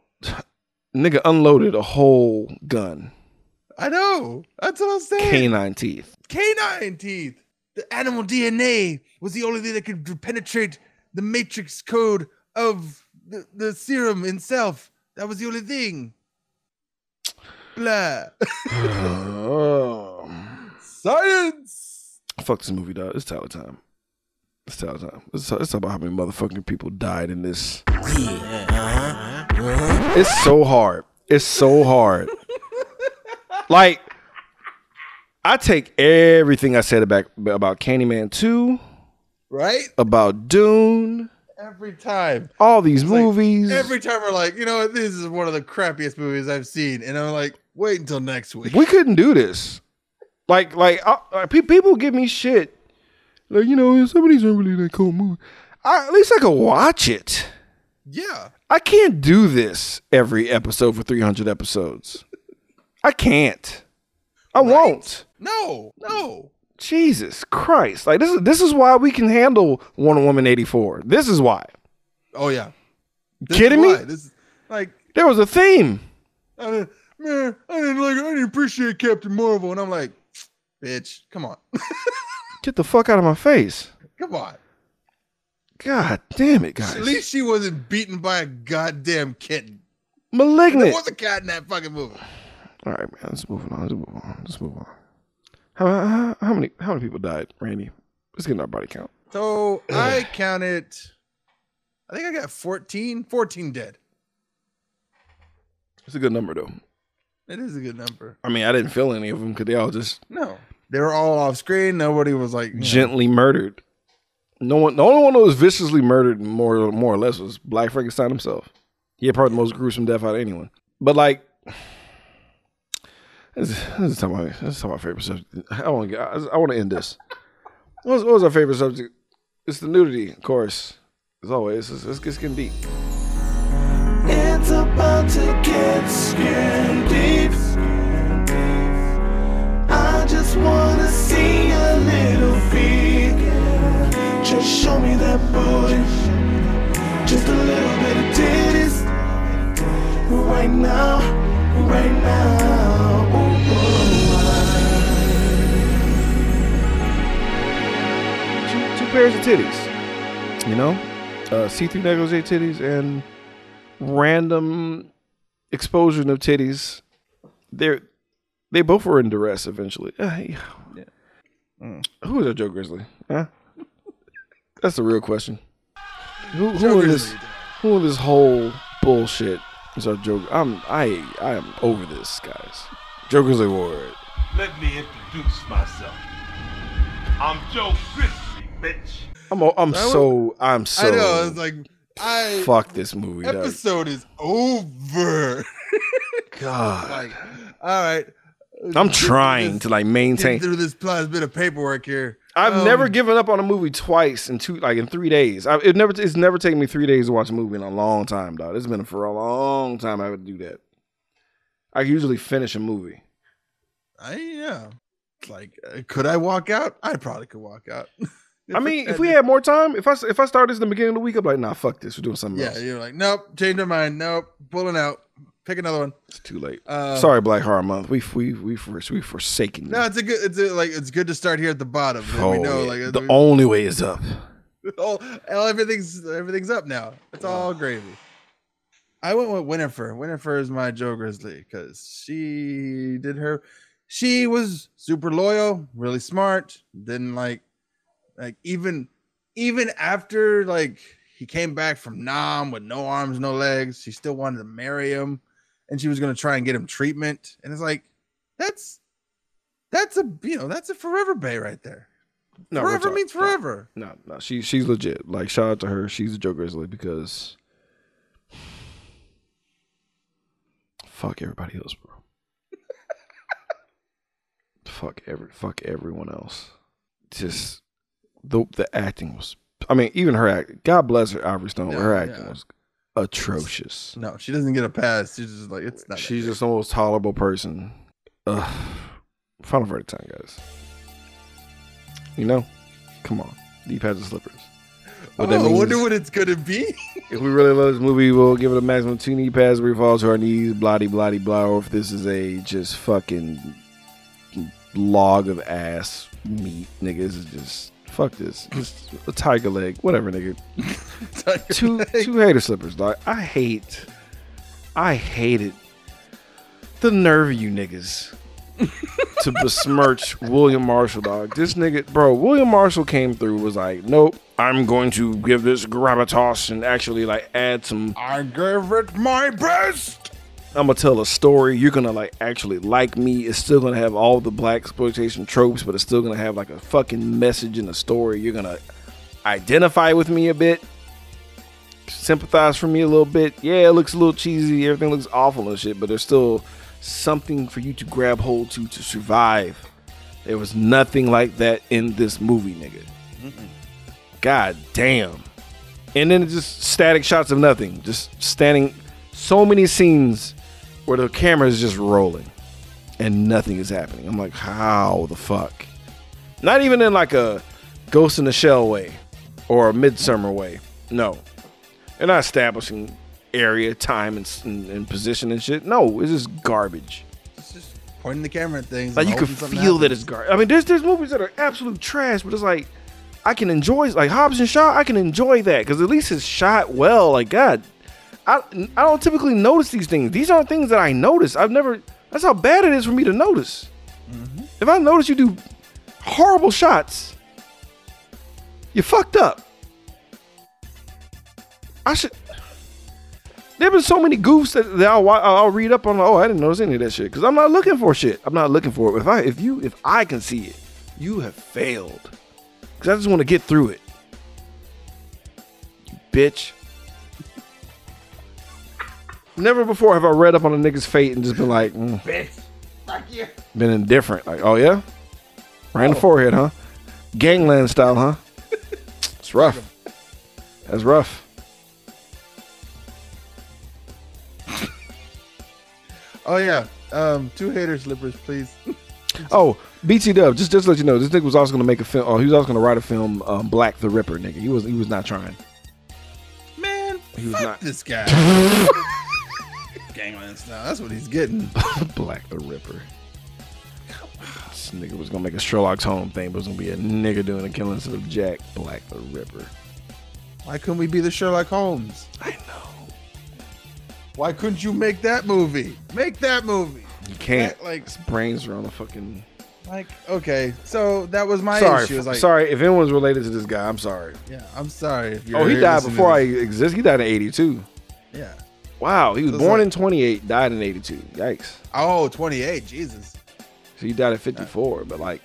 nigga unloaded a whole gun. I know. That's what I'm saying. Canine teeth. Canine teeth. The animal D N A was the only thing that could penetrate the matrix code of the, the serum itself. That was the only thing. Blah. Oh. Science. Fuck this movie, dog. It's Tyler time. It's Tyler time. Let's talk, let's talk about how many motherfucking people died in this. Yeah. Uh-huh. It's so hard. It's so hard. Like, I take everything I said about, about Candyman two. Right? About Dune. Every time. All these it's movies. Like, every time we're like, you know, this is one of the crappiest movies I've seen. And I'm like, wait until next week. We couldn't do this. Like, like, I, like people give me shit. Like, you know, some of these aren't really that cool movies. I, at least I could watch it. Yeah. I can't do this every episode for three hundred episodes. I can't. I right? won't. No, no. Jesus Christ! Like this is this is why we can handle Wonder Woman eighty-four. This is why. Oh yeah. This Kidding me? This is, like there was a theme. I mean, man, I didn't like. I didn't appreciate Captain Marvel, and I'm like, bitch, come on. Get the fuck out of my face. Come on. God damn it, guys. At least she wasn't beaten by a goddamn kitten. Malignant. There was a cat in that fucking movie. All right, man. Let's move on. Let's move on. Let's move on. How, how, how many how many people died, Randy? Let's get our body count. So I counted. I think I got fourteen. fourteen dead. It's a good number, though. It is a good number. I mean, I didn't feel any of them because they all just no. They were all off screen. Nobody was like gently know. murdered. No one. The only one that was viciously murdered, more more or less, was Black Frankenstein himself. He had probably the most gruesome death out of anyone. But like. This is talking about this is talking about favorite subject. I want to I want to end this. What was, what was our favorite subject? It's the nudity, of course. As always, it's, it's, it's getting deep. It's about to get skin deep. I just want to see a little feet. Just show me that booty. Just a little bit of titties. Right now, right now. Pairs of titties, you know, uh, see-through negligee titties and random exposure of titties. They're they both were in duress eventually. Uh, yeah. Yeah. Mm. Who is our Joe Grizzly? Huh? That's the real question. Who, who in this? Who in this whole bullshit is our Joe? I'm I I am over this, guys. Joe Grizzly Ward. Let me introduce myself. I'm Joe Grizzly. Bitch. I'm a, I'm so, so I'm so I know it's like I fuck this movie episode dog. Is over. God. Like, all right. I'm trying this, to like maintain through this plus bit of paperwork here. I've um, never given up on a movie twice in two like in three days. I, it never it's never taken me three days to watch a movie in a long time, dog. It's been for a long time I would do that. I usually finish a movie. I yeah. Like could I walk out? I probably could walk out. I mean, if we had more time, if I if I started this in the beginning of the week, I'm like, nah, fuck this. We're doing something yeah, else. Yeah, you're like, nope, change my mind. Nope, pulling out. Pick another one. It's too late. Um, Sorry, Black Horror Month. We we we we forsaken. No, it's a good. It's a, like it's good to start here at the bottom. Oh, we know, yeah. like, the we, only way is up. All, everything's everything's up now. It's all gravy. I went with Winifred. Winifred is my Joe Grizzly because she did her. She was super loyal, really smart. Didn't like. Like even, even after like he came back from Nam with no arms, no legs, she still wanted to marry him, and she was gonna try and get him treatment. And it's like, that's, that's a you know that's a forever bae right there. No, forever means forever. No, no, no, she she's legit. Like shout out to her. She's a Joe Grizzly because fuck everybody else, bro. fuck every fuck everyone else. Just the the acting was. I mean, even her act. God bless her, Ivory Stone. No, her acting yeah. was atrocious. No, she doesn't get a pass. She's just like it's not. She's just the most tolerable person. Ugh. Final verdict time, guys. You know, come on, deep has the slippers. What oh, I wonder what it's gonna be. If we really love this movie, we'll give it a maximum two knee pads. We fall to our knees, bloody, bloody, blah. Or if this is a just fucking log of ass meat, nigga, this is just fuck this. Just a tiger leg, whatever, nigga. two leg. two hater slippers, dog. I hate, I hate it. The nerve of you niggas to besmirch William Marshall, dog. This nigga, bro. William Marshall came through, was like, nope. I'm going to give this gravitas and actually like add some. I gave it my best. I'm gonna tell a story. You're gonna like actually like me. It's still gonna have all the black exploitation tropes, but it's still gonna have like a fucking message in the story. You're gonna identify with me a bit, sympathize for me a little bit. Yeah, it looks a little cheesy. Everything looks awful and shit, but there's still something for you to grab hold to to survive. There was nothing like that in this movie, nigga. Mm-mm. God damn. And then just static shots of nothing. Just standing. So many scenes where the camera is just rolling and nothing is happening. I'm like, how the fuck? Not even in like a Ghost in the Shell way or a Midsummer way. No. They're not establishing area, time, and, and, and position and shit. No, it's just garbage. It's just pointing the camera at things. Like you can feel that it's garbage. I mean, there's there's movies that are absolute trash, but it's like, I can enjoy, like Hobbs and Shaw, I can enjoy that because at least it's shot well. Like, God, I I don't typically notice these things. These aren't things that I notice. I've never, that's how bad it is for me to notice. Mm-hmm. If I notice you do horrible shots, you're fucked up. I should, there have been so many goofs that, that I'll, I'll read up on, like, oh, I didn't notice any of that shit because I'm not looking for shit. I'm not looking for it. But if I, if you, if I can see it, you have failed. Because I just want to get through it. You bitch. Never before have I read up on a nigga's fate and just been like, mm. Bitch. Fuck you. Been indifferent. Like, oh yeah? Right in oh. the forehead, huh? Gangland style, huh? It's rough. That's rough. Oh yeah. Um, two hater slippers, please. Oh, B T Dub, just just to let you know, this nigga was also gonna make a film. Oh, he was also gonna write a film, um, Black the Ripper, nigga. He was he was not trying. Man, he was not this guy. Gangland style. That's what he's getting. Black the Ripper. This nigga was gonna make a Sherlock's Holmes thing, but it was gonna be a nigga doing a killing instead of Jack. Black the Ripper. Why couldn't we be the Sherlock Holmes? I know. Why couldn't you make that movie? Make that movie. You can't. That, like, his brains are on the fucking. Like, okay, so that was my sorry, issue. Was like, sorry, if anyone's related to this guy, I'm sorry. Yeah, I'm sorry. If you're oh, he died before I existed. He died in eighty-two. Yeah. Wow, he was so born like, in twenty-eight, died in eighty-two. Yikes. Oh, twenty-eight, Jesus. So he died at fifty-four, but like,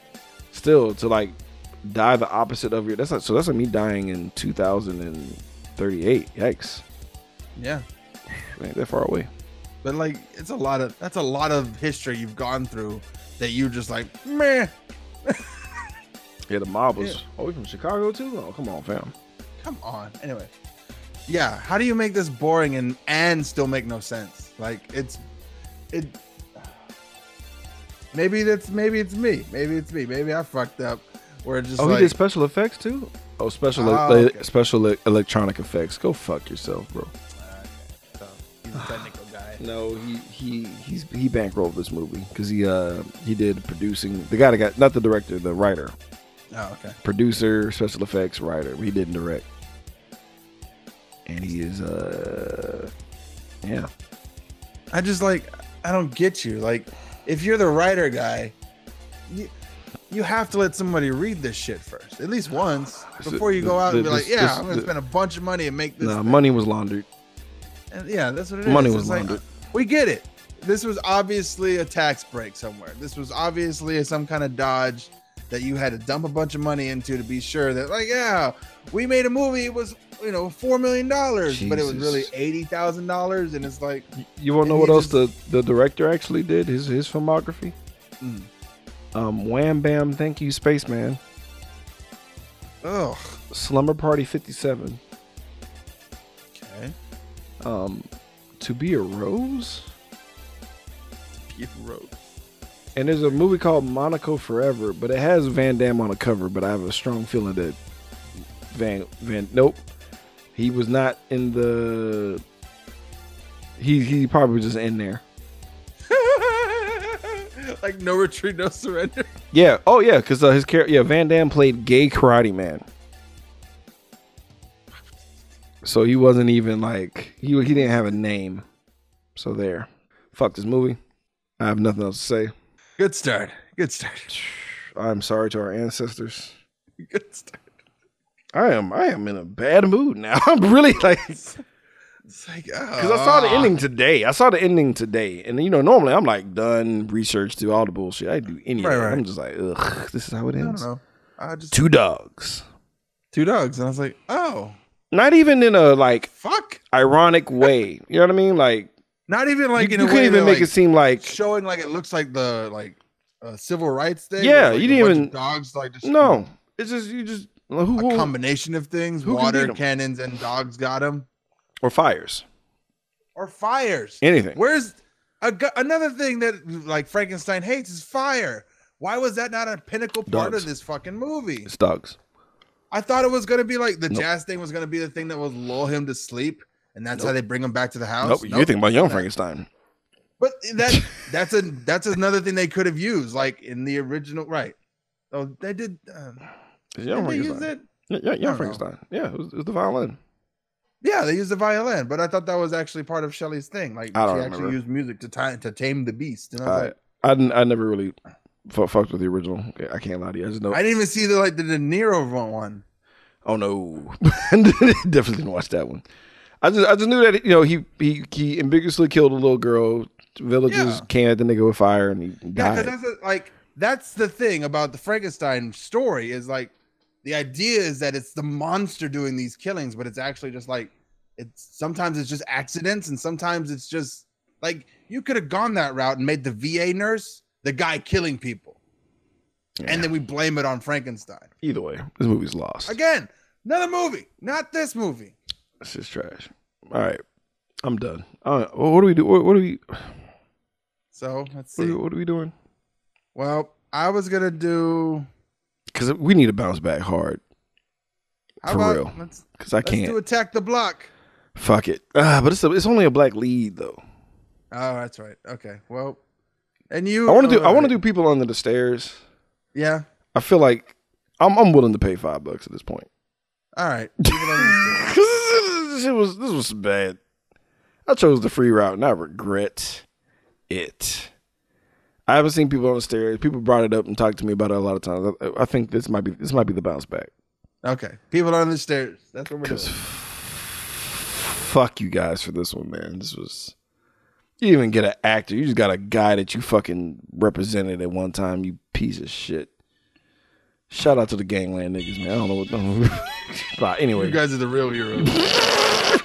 still to like die the opposite of your. That's like, so that's like me dying in two thousand thirty-eight. Yikes. Yeah. Man, that far away. But like, it's a lot of that's a lot of history you've gone through that you just like meh. Yeah, the mob was. Yeah. Oh, we from Chicago too? Oh, come on, fam. Come on. Anyway, yeah. How do you make this boring and and still make no sense? Like it's it. Maybe that's maybe it's me. Maybe it's me. Maybe I fucked up. Where it just oh, like, he did special effects too. Oh, special oh, le- okay. special le- electronic effects. Go fuck yourself, bro. Okay, so he's a technical. No, he he he's, he bankrolled this movie because he uh he did producing. The guy that got not the director, the writer. Oh, okay. Producer, special effects, writer. He didn't direct. And he is uh yeah. I just like I don't get you. Like if you're the writer guy, you you have to let somebody read this shit first, at least once before you go out and be like, yeah, I'm gonna spend a bunch of money and make this. Nah, money was laundered. And yeah, that's what it is. Money was laundered. Like, we get it. This was obviously a tax break somewhere. This was obviously some kind of dodge that you had to dump a bunch of money into to be sure that, like, yeah, we made a movie. It was, you know, four million dollars, but it was really eighty thousand dollars. And it's like, you want to know what else just... the, the director actually did? His his filmography. Mm. Um, Wham Bam, thank you, Spaceman. Ugh. Slumber Party fifty-seven. Okay. Um, To Be a Rose? To Be a Rose. And there's a movie called Monaco Forever, but it has Van Damme on the cover, but I have a strong feeling that Van... Van nope. He was not in the... He, he probably was just in there. Like no retreat, no surrender. Yeah. Oh, yeah. Because uh, his character, yeah, Van Damme played gay Karate Man, so he wasn't even like he he didn't have a name. So there, fuck this movie. I have nothing else to say. Good start. Good start. I'm sorry to our ancestors. Good start. I am. I am in a bad mood now. I'm really like. It's like, because uh, I saw the ending today. I saw the ending today, and you know, normally I'm like done research, do all the bullshit. I do any right, right. I'm just like, ugh, this is how it ends. I don't know. I just two dogs, two dogs, and I was like, oh, not even in a like fuck ironic way. You know what I mean? Like, not even like you, in you a couldn't way even make like, it seem like showing like it looks like the like uh, civil rights thing. Yeah, like you didn't even dogs like just, no. It's just you just who, who, a combination of things: water cannons and dogs got them. Or fires. Or fires. Anything. Where's a, another thing that like Frankenstein hates is fire. Why was that not a pinnacle part dogs. of this fucking movie? It's dogs. I thought it was going to be like the nope. jazz thing was going to be the thing that would lull him to sleep. And that's nope. how they bring him back to the house. Nope. Nope. You think about Young Frankenstein. But that that's a that's another thing they could have used like in the original. Right. Oh, they did. Uh, did Young they use that? Yeah, Young Frankenstein. Know. Yeah, it was, it was the violin. Yeah, they used the violin, but I thought that was actually part of Shelley's thing. Like she actually remember. used music to time to tame the beast. And I, was I, like, I, didn't, I never really f fucked with the original. I can't lie to you. I just know I didn't even see the like the De Niro one. Oh no, definitely didn't watch that one. I just I just knew that you know he he he ambiguously killed a little girl. Villagers yeah. came at the nigga with fire and he died. Yeah, that's a, like that's the thing about the Frankenstein story is like. The idea is that it's the monster doing these killings, but it's actually just like it's sometimes it's just accidents and sometimes it's just like you could have gone that route and made the V A nurse the guy killing people. Yeah. And then we blame it on Frankenstein. Either way, this movie's lost. Again, another movie, not this movie. This is trash. All right. I'm done. Uh, what do we do? What, what do we So, let's see. What are, what are we doing? Well, I was going to do because we need to bounce back hard. How for about, real. Because I can't. Let's do Attack the Block. Fuck it. Uh, but it's a, it's only a black lead, though. Oh, that's right. Okay. Well, and you. I want to do right. I want to do People Under the Stairs. Yeah. I feel like I'm I'm willing to pay five bucks at this point. All right. People Under the Stairs. It was, this was bad. I chose the free route, and I regret it. I haven't seen People on the Stairs. People brought it up and talked to me about it a lot of times. I, I think this might be this might be the bounce back. Okay, People on the Stairs. That's what we're doing. Fuck you guys for this one, man. This was you didn't even get an actor. You just got a guy that you fucking represented at one time. You piece of shit. Shout out to the gangland niggas, man. I don't know what. But anyway, you guys are the real heroes.